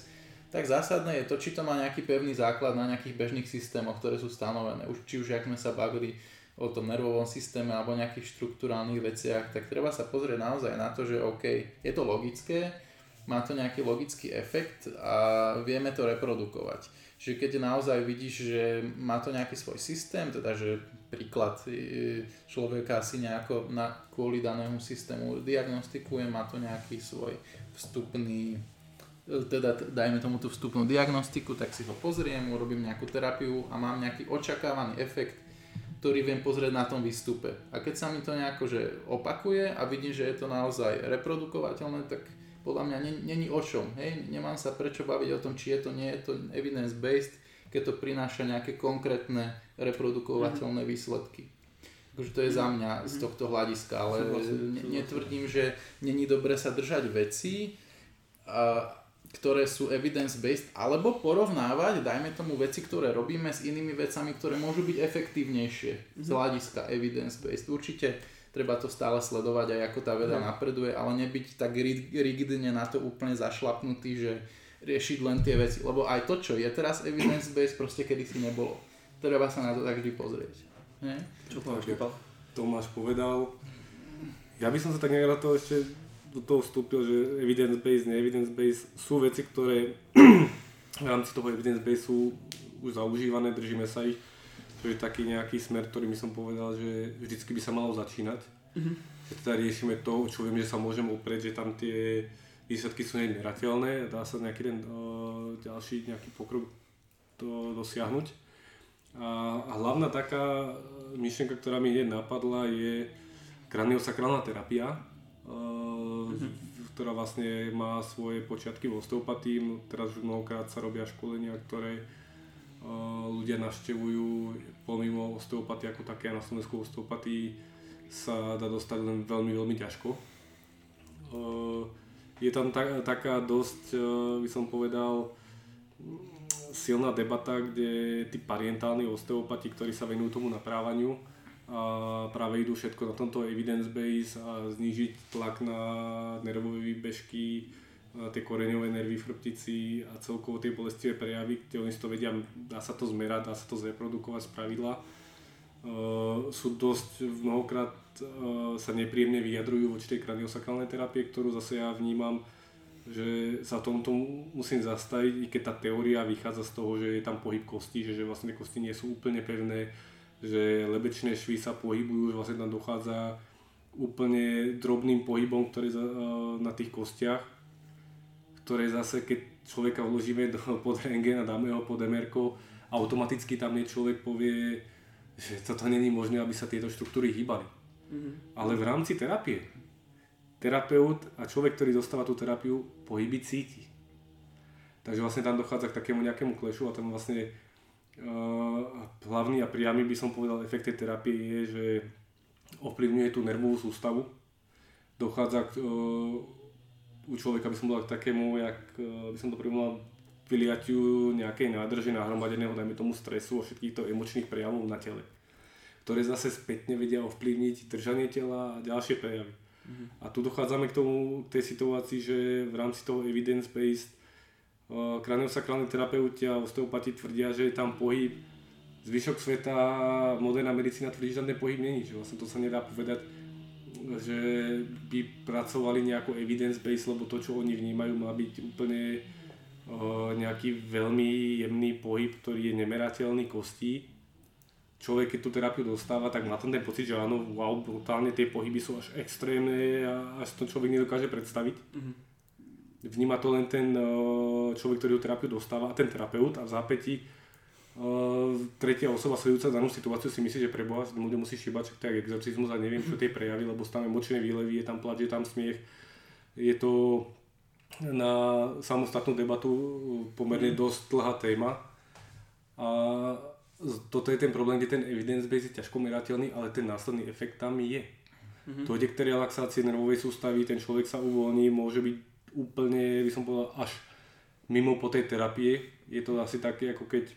tak zásadné je to, či to má nejaký pevný základ na nejakých bežných systémoch, ktoré sú stanovené. Už, či už, jak sme sa bavili o tom nervovom systéme alebo nejakých štruktúrálnych veciach, tak treba sa pozrieť naozaj na to, že OK, je to logické, má to nejaký logický efekt a vieme to reprodukovať. Čiže keď naozaj vidíš, že má to nejaký svoj systém, teda že príklad človeka si nejako na, kvôli danému systému diagnostikuje, má to nejaký svoj vstupný, teda dajme tomu tú vstupnú diagnostiku, tak si ho pozriem, urobím nejakú terapiu a mám nejaký očakávaný efekt, ktorý viem pozrieť na tom výstupe. A keď sa mi to nejako že opakuje a vidím, že je to naozaj reprodukovateľné, tak podľa mňa není o čom, hej, nemám sa prečo baviť o tom, či je to, nie je to evidence-based, keď to prináša nejaké konkrétne reprodukovateľné mm-hmm. výsledky. Takže to je za mňa mm-hmm. z tohto hľadiska, ale ne, netvrdím, že není dobre sa držať vecí, a, ktoré sú evidence-based, alebo porovnávať, dajme tomu, veci, ktoré robíme s inými vecami, ktoré môžu byť efektívnejšie mm-hmm. z hľadiska evidence-based. Určite treba to stále sledovať aj ako tá veda no. napreduje, ale nebyť tak rigidne na to úplne zašlapnutý, že riešiť len tie veci, lebo aj to, čo je teraz evidence-based, proste kedysi nebolo. Treba sa na to tak vždy pozrieť. Nie? Čo to máš, Nepal? Tomáš povedal, ja by som sa tak nejak to ešte do toho vstúpil, že evidence-based, ne-evidence-based sú veci, ktoré v rámci toho evidence-based sú už zaužívané, držíme sa ich. To je taký nejaký smer, ktorý by som povedal, že vždycky by sa malo začínať. Mm-hmm. Teda riešime to, čo viem, že sa môžem oprieť, že tam tie výsledky sú nemerateľné, dá sa nejaký ten uh, ďalší nejaký pokrok to dosiahnuť. A, a hlavná taká myšlienka, ktorá mi hneď napadla, je kraniosakrálna terapia, uh, mm-hmm. ktorá vlastne má svoje počiatky v osteopatii. No, teraz už mnohokrát sa robia školenia, ktoré ľudia navštevujú, pomimo osteopatii ako také, a na Slovensku osteopatii sa dá dostať len veľmi, veľmi ťažko. Je tam ta- taká dosť, by som povedal, silná debata, kde tí parientálni osteopati, ktorí sa venujú tomu naprávaniu a práve idú všetko na tomto evidence-based a znížiť tlak na nervové výbežky, tie koreňové nervy v chrbtici a celkovo tie bolestivé prejavy, kde oni si to vedia, dá sa to zmerať, dá sa to zreprodukovať z pravidla. Uh, sú dosť mnohokrát uh, sa nepríjemne vyjadrujú voči tej kraniosakrálnej terapie, ktorú zase ja vnímam, že sa tomto musím zastaviť, i keď tá teória vychádza z toho, že je tam pohyb kostí, že, že vlastne kosti nie sú úplne pevné, že lebečné švy sa pohybujú, že vlastne tam dochádza úplne drobným pohybom, ktoré uh, na tých kostiach, ktoré zase, keď človeka vložíme do, pod rentgen a dáme ho pod em erko, automaticky tam nie človek povie, že toto není možné, aby sa tieto štruktúry hýbali. Mm-hmm. Ale v rámci terapie, terapeut a človek, ktorý dostáva tú terapiu, pohyby cíti. Takže vlastne tam dochádza k takému nejakému klešu a tam vlastne uh, hlavný a priamy, by som povedal, efekt tej terapie je, že ovplyvňuje tú nervovú sústavu, dochádza k uh, u človeka by som bol k takému, jak by som to pripomenul, vyliatiu nejakej nádrže nahromadeného, dajme tomu stresu a všetkýchto emočných prejavov na tele, ktoré zase spätne vedia ovplyvniť držanie tela a ďalšie prejavy. Mm-hmm. A tu dochádzame k tomu, k tej situácii, že v rámci toho evidence-based uh, kraniosakrálni terapeuti a osteopati tvrdia, že je tam pohyb, zvyšok sveta, moderná medicína tvrdí, že žiadny pohyb není, že vlastne to sa nedá povedať, že by pracovali nejako evidence-based, lebo to, čo oni vnímajú, má byť úplne uh, nejaký veľmi jemný pohyb, ktorý je nemerateľný kostí. Človek, keď tú terapiu dostáva, tak má tam ten pocit, že áno, wow, brutálne, tie pohyby sú až extrémne a až to človek nedokáže predstaviť. Mm-hmm. Vníma to len ten uh, človek, ktorý tú terapiu dostáva, a ten terapeut, a v zápäti Uh, tretia osoba sledujúca danú situáciu si myslí, že preboha, že ľudia musí šibať, tak exorcizmus a neviem čo tie prejavy, lebo sú tam emočné výlevy, je tam plač, je tam smiech. Je to na samostatnú debatu pomerne dosť dlhá téma. A toto je ten problém, kde ten evidence-based je ťažko merateľný, ale ten následný efekt tam je. Mm-hmm. To ide k tej relaxácii nervovej sústavy, ten človek sa uvoľní, môže byť úplne, by som povedal, až mimo po tej terapie. Je to asi také, ako keď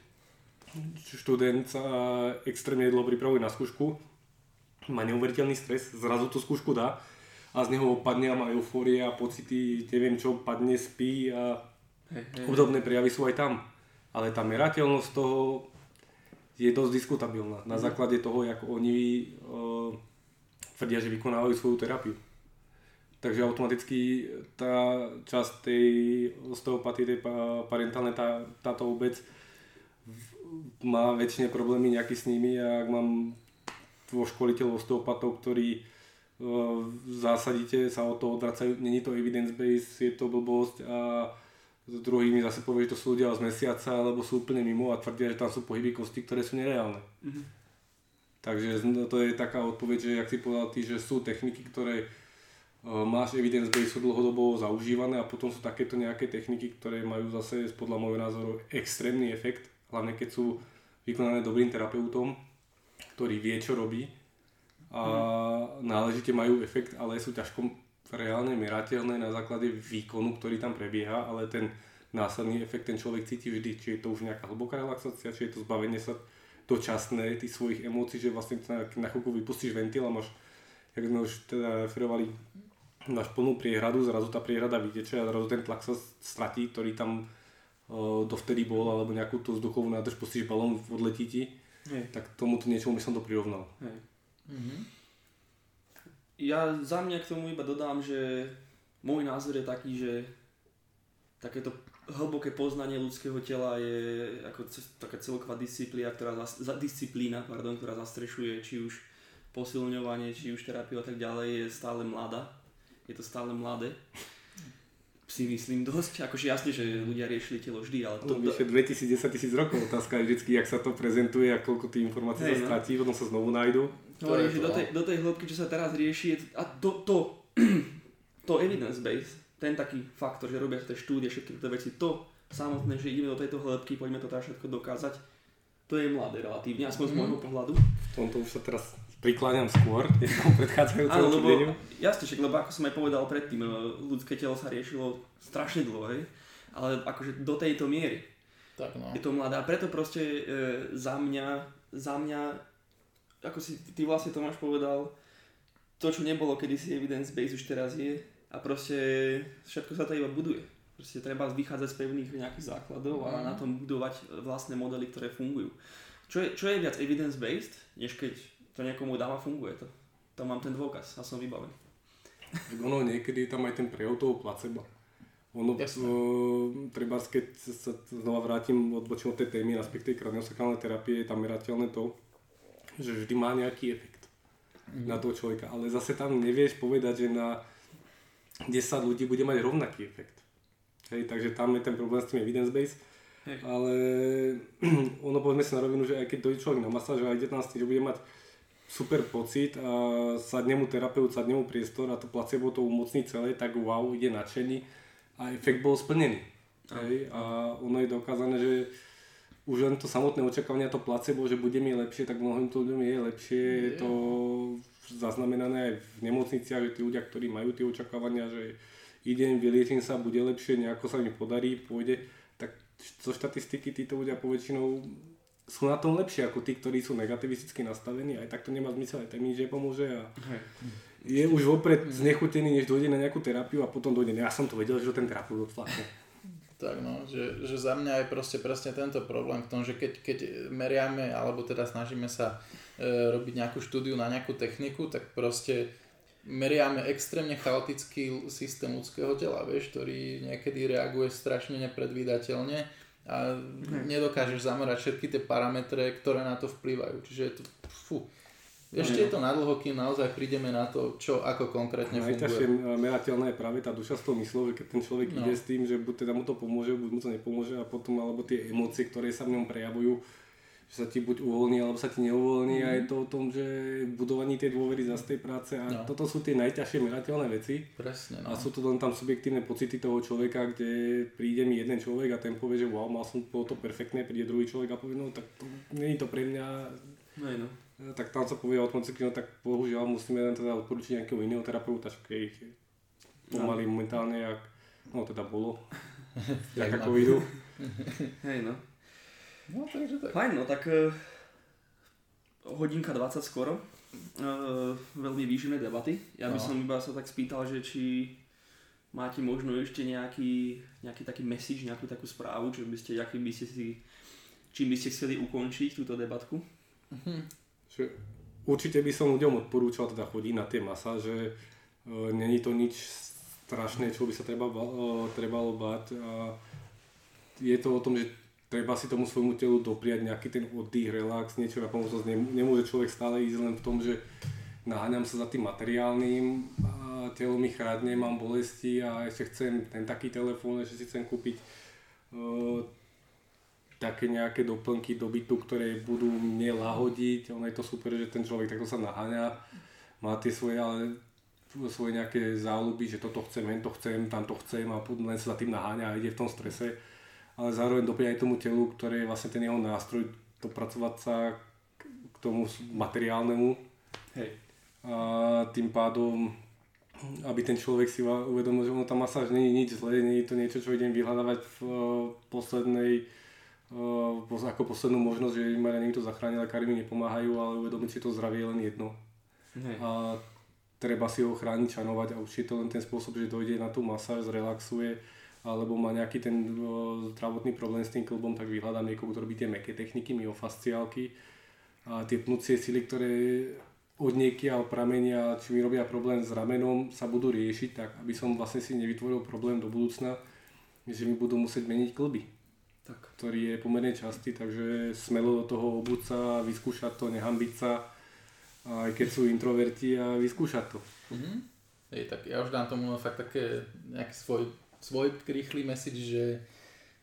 študent sa extrémne dlho pripravuje na skúšku, má neuveriteľný stres, zrazu tú skúšku dá a z neho opadne a má eufória, pocity, neviem čo, padne, spí a hey, hey. Obdobné prejavy sú aj tam. Ale tá merateľnosť toho je dosť diskutabilná na základe toho, ako oni uh, tvrdia, že vykonávajú svoju terapiu. Takže automaticky tá časť tej osteopatie, tej parentálnej, tá, táto obec má väčšine problémy nejaký s nimi a ak mám vo školiteľov osteopatov, ktorí v zásadite sa o to odracajú, není to evidence-based, je to blbosť a druhý mi zase povie, že to sú ľudia z mesiaca, alebo sú úplne mimo a tvrdia, že tam sú pohyby kosti, ktoré sú nereálne. Mm-hmm. Takže to je taká odpoveď, že jak si povedal ty, že sú techniky, ktoré máš evidence-based, sú dlhodobo zaužívané a potom sú takéto nejaké techniky, ktoré majú zase podľa môjho názoru extrémny efekt, hlavne keď sú vykonané dobrým terapeutom, ktorý vie, čo robí a náležite majú efekt, ale sú ťažko reálne merateľné na základe výkonu, ktorý tam prebieha, ale ten následný efekt ten človek cíti vždy, či je to už nejaká hlboká relaxácia, či je to zbavenie sa dočasné tých svojich emócií, že vlastne na, na chvíľku vypustíš ventil a máš, jak sme už teda referovali, máš plnú priehradu, zrazu tá priehrada vyteče a zrazu ten tlak sa stratí, ktorý tam e, dovtedy bol, alebo nejakú tú vzduchovú nádrž, pustíš balón, odletí ti, hey. Tak tomuto niečomu by som to prirovnal. Hey. Mhm. Ja za mňa k tomu iba dodám, že môj názor je taký, že takéto hlboké poznanie ľudského tela je ako taká celková disciplína, ktorá, disciplína, pardon, ktorá zastrešuje či už posilňovanie, či už terapiu a tak ďalej, je stále mladá. Je to stále mladé. Si myslím dosť. Akože jasne, že ľudia riešili telo vždy, ale to... Vyše dvetisíc, desaťtisíc rokov otázka je vždy, jak sa to prezentuje a koľko tých informácií sa stratí, potom sa znovu nájdu. Hovorím, že do tej, do tej hĺbky, čo sa teraz rieši, je to, a to, to, to evidence base, ten taký faktor, že robia tie štúdie, všetky tie veci, to samotné, že ideme do tejto hĺbky, poďme to teda všetko dokázať, to je mladé relatívne, aspoň mm. z môjho pohľadu. V tomto už sa teraz prikláňam skôr, je tam predchádzajúceho štúdeniu. Jasne, však, lebo ako som aj povedal predtým, ľudské telo sa riešilo strašne dlho, hej? Ale akože do tejto miery tak, no. Je to mladé. A preto proste e, za mňa, za mňa, ako si ty vlastne Tomáš povedal, to čo nebolo kedysi evidence-based už teraz je a proste všetko sa to iba buduje. Proste treba vychádzať z pevných nejakých základov a na tom budovať vlastné modely, ktoré fungujú. Čo je, čo je viac evidence-based, než keď to niekomu dáva, funguje to. Tam mám ten dôkaz a som vybavený. Ono niekedy je tam aj ten prejav toho placebo. Ono, treba, keď sa znova vrátim, odbočím od tej témy, aspekt tej kraniosakrálnej terapie, je tam merateľné to, že vždy má nejaký efekt mm. na toho človeka. Ale zase tam nevieš povedať, že na desať ľudí bude mať rovnaký efekt. Hej, takže tam je ten problém s tým evidence-based. Hej. Ale ono, povedzme si na rovinu, že aj keď dojde človek na masáž a ide tam s tým, že bude mať super pocit a sadne mu terapeut, sadne mu priestor a to placebo to umocní celé, tak wow, ide nadšený a efekt bol splnený. Hej? A ono je dokázané, že už len to samotné očakávanie, to placebo, že bude mi lepšie, tak mnohým to ľuďom je lepšie. Je to zaznamenané aj v nemocniciach, že tí ľudia, ktorí majú tie očakávania, že idem, vyliečím sa, bude lepšie, nejako sa mi podarí, pôjde, tak zo štatistiky títo ľudia poväčšinou sú na tom lepšie ako tí, ktorí sú negativisticky nastavení, aj tak to nemá zmysel, aj tak mi nič nepomôže a je už vopred znechutený, než dojde na nejakú terapiu a potom dojde, ja som to vedel, že ten terapeut odflákne. Tak no, že, že za mňa je proste presne tento problém v tom, že keď, keď meriame, alebo teda snažíme sa e, robiť nejakú štúdiu na nejakú techniku, tak proste meriame extrémne chaotický systém ľudského tela, vieš, ktorý niekedy reaguje strašne nepredvídateľne a nedokážeš zamerať všetky tie parametre, ktoré na to vplývajú. Čiže je to, fú, ešte je to nadlho, kým naozaj prídeme na to, čo ako konkrétne funguje. Najťažšie merateľná je práve tá duša s tou myslou, keď ten človek no. ide s tým, že buď teda mu to pomôže, buď mu to nepomôže a potom alebo tie emócie, ktoré sa v ňom prejavujú, že sa ti buď uvoľní, alebo sa ti neuvoľní mm. a je to o tom, že budovaní tej dôvery zas tej práce a no. toto sú tie najťažšie merateľné veci. Presne, no. A sú to len tam subjektívne pocity toho človeka, kde príde mi jeden človek a ten povie, že wow, mal som to perfektné, príde druhý človek a povie, no tak to, nie je to pre mňa, nej, no. tak tam sa povie automaticky, no tak bohužiaľ musíme len teda odporučiť nejakého iného terapeuta, keď pomaly no. momentálne, jak, no teda bolo, jak ako idú. Hej no. No, takže tak. Fajn, no tak uh, hodinka dvadsať skoro, uh, veľmi výživné debaty. Ja by no. som iba sa tak spýtal, že či máte možno ešte nejaký, nejaký taký message, nejakú takú správu, čo by ste, jaký by ste si, čím by ste chceli ukončiť túto debatku? Mhm. Určite by som ľuďom odporúčal teda chodiť na tie masáže, Není to nič strašné, čo by sa treba, trebalo báť. A je to o tom, že treba si tomu svojmu telu dopriať nejaký ten oddych, relax, niečo na pomoc. Nemôže človek stále ísť len v tom, že naháňam sa za tým materiálnym, a telo mi chradne, mám bolesti a ešte chcem ten taký telefón, ešte si chcem kúpiť uh, také nejaké doplnky do bytu, ktoré budú mne lahodiť. Ono je to super, že ten človek takto sa naháňa, má tie svoje, ale, svoje nejaké záľuby, že toto chcem, hento chcem, tamto chcem a len sa za tým naháňa a ide v tom strese. Ale zároveň dopriať tomu telu, ktoré je vlastne ten jeho nástroj, dopracovať sa k tomu materiálnemu. Hej. A tým pádom, aby ten človek si uvedomil, že ono tá masáž nie je nič zlé, nie je to niečo, čo idem vyhľadávať v poslednej, ako poslednú možnosť, že ma niekto zachránil, lekári mi nepomáhajú, ale uvedomiť si to zdravie je len jedno. Hej. A treba si ho chrániť, čanovať a určite to len ten spôsob, že dojde na tú masáž, zrelaxuje, alebo má nejaký ten zdravotný problém s tým klbom, tak vyhľadám niekoho, kto robí tie mäkké techniky, myofasciálky a tie pnúcie sily, ktoré od niekiaľ pramenia, či mi robia problém s ramenom, sa budú riešiť tak, aby som vlastne si nevytvoril problém do budúcna, že mi budú musieť meniť klby, tak. Ktorý je pomerne častý, takže smelo do toho obúť sa, vyskúšať to, nehambiť sa, aj keď sú introverti a vyskúšať to. Mhm. Je, tak ja už dám tomu fakt také nejaký svoj svoj rýchly message, že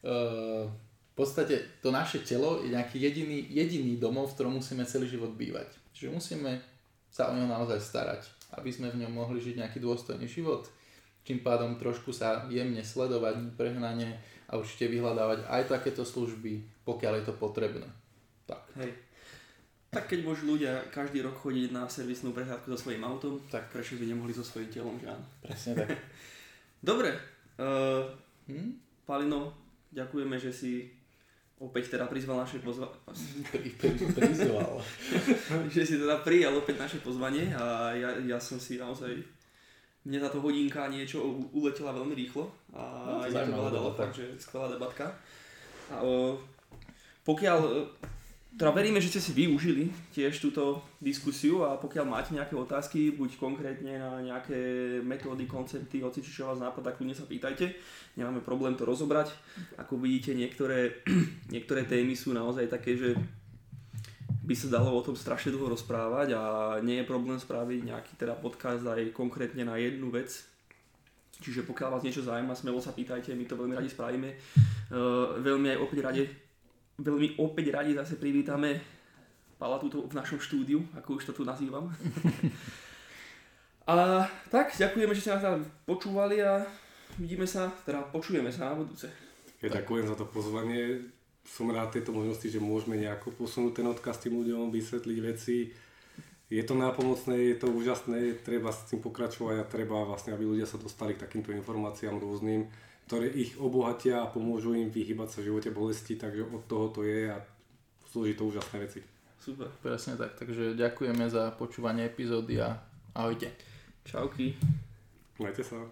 uh, v podstate to naše telo je nejaký jediný, jediný domov, v ktorom musíme celý život bývať. Čiže musíme sa o ňo naozaj starať, aby sme v ňom mohli žiť nejaký dôstojný život. Tým pádom trošku sa jemne sledovať, prehnanie a určite vyhľadávať aj takéto služby, pokiaľ je to potrebné. Tak. Hej. Tak keď môžu ľudia každý rok chodiť na servisnú prehľadku so svojím autom, tak prečo by nemohli so svojím telom, že áno? Presne tak. Dobre. Uh, hm? Palino, ďakujeme, že si opäť teda prizval naše pozvanie. Pri, pri, prizval. Že si teda prijal opäť naše pozvanie a ja, ja som si naozaj, mne táto hodinka niečo uletela veľmi rýchlo a no, to aj mi to veľa dalo, takže skvelá debatka. A, uh, pokiaľ, uh, teda veríme, že ste si využili tiež túto diskusiu a pokiaľ máte nejaké otázky, buď konkrétne na nejaké metódy, koncepty, hoci čo vás nápadá, kľudne sa pýtajte. Nemáme problém to rozobrať. Ako vidíte, niektoré, niektoré témy sú naozaj také, že by sa dalo o tom strašne dlho rozprávať a nie je problém spraviť nejaký teda podcast aj konkrétne na jednu vec. Čiže pokiaľ vás niečo zaujíma, smelo sa pýtajte, my to veľmi radi spravíme. Uh, veľmi aj opäť radi, veľmi opäť radi zase privítame Pala tuto v našom štúdiu, ako už to tu nazývam. A tak, ďakujeme, že ste nás tam počúvali a vidíme sa, teda počujeme sa na budúce. Ja ďakujem za to pozvanie, som rád tejto možnosti, že môžeme nejako posunúť ten odkaz tým ľuďom, vysvetliť veci. Je to nápomocné, je to úžasné, treba s tým pokračovať a treba vlastne, aby ľudia sa dostali k takýmto informáciám rôznym, ktoré ich obohatia a pomôžu im vyhýbať sa v živote bolesti, takže od toho to je a slúži to úžasné veci. Super, presne tak, takže ďakujeme za počúvanie epizódy a ahojte. Čauky. Majte sa.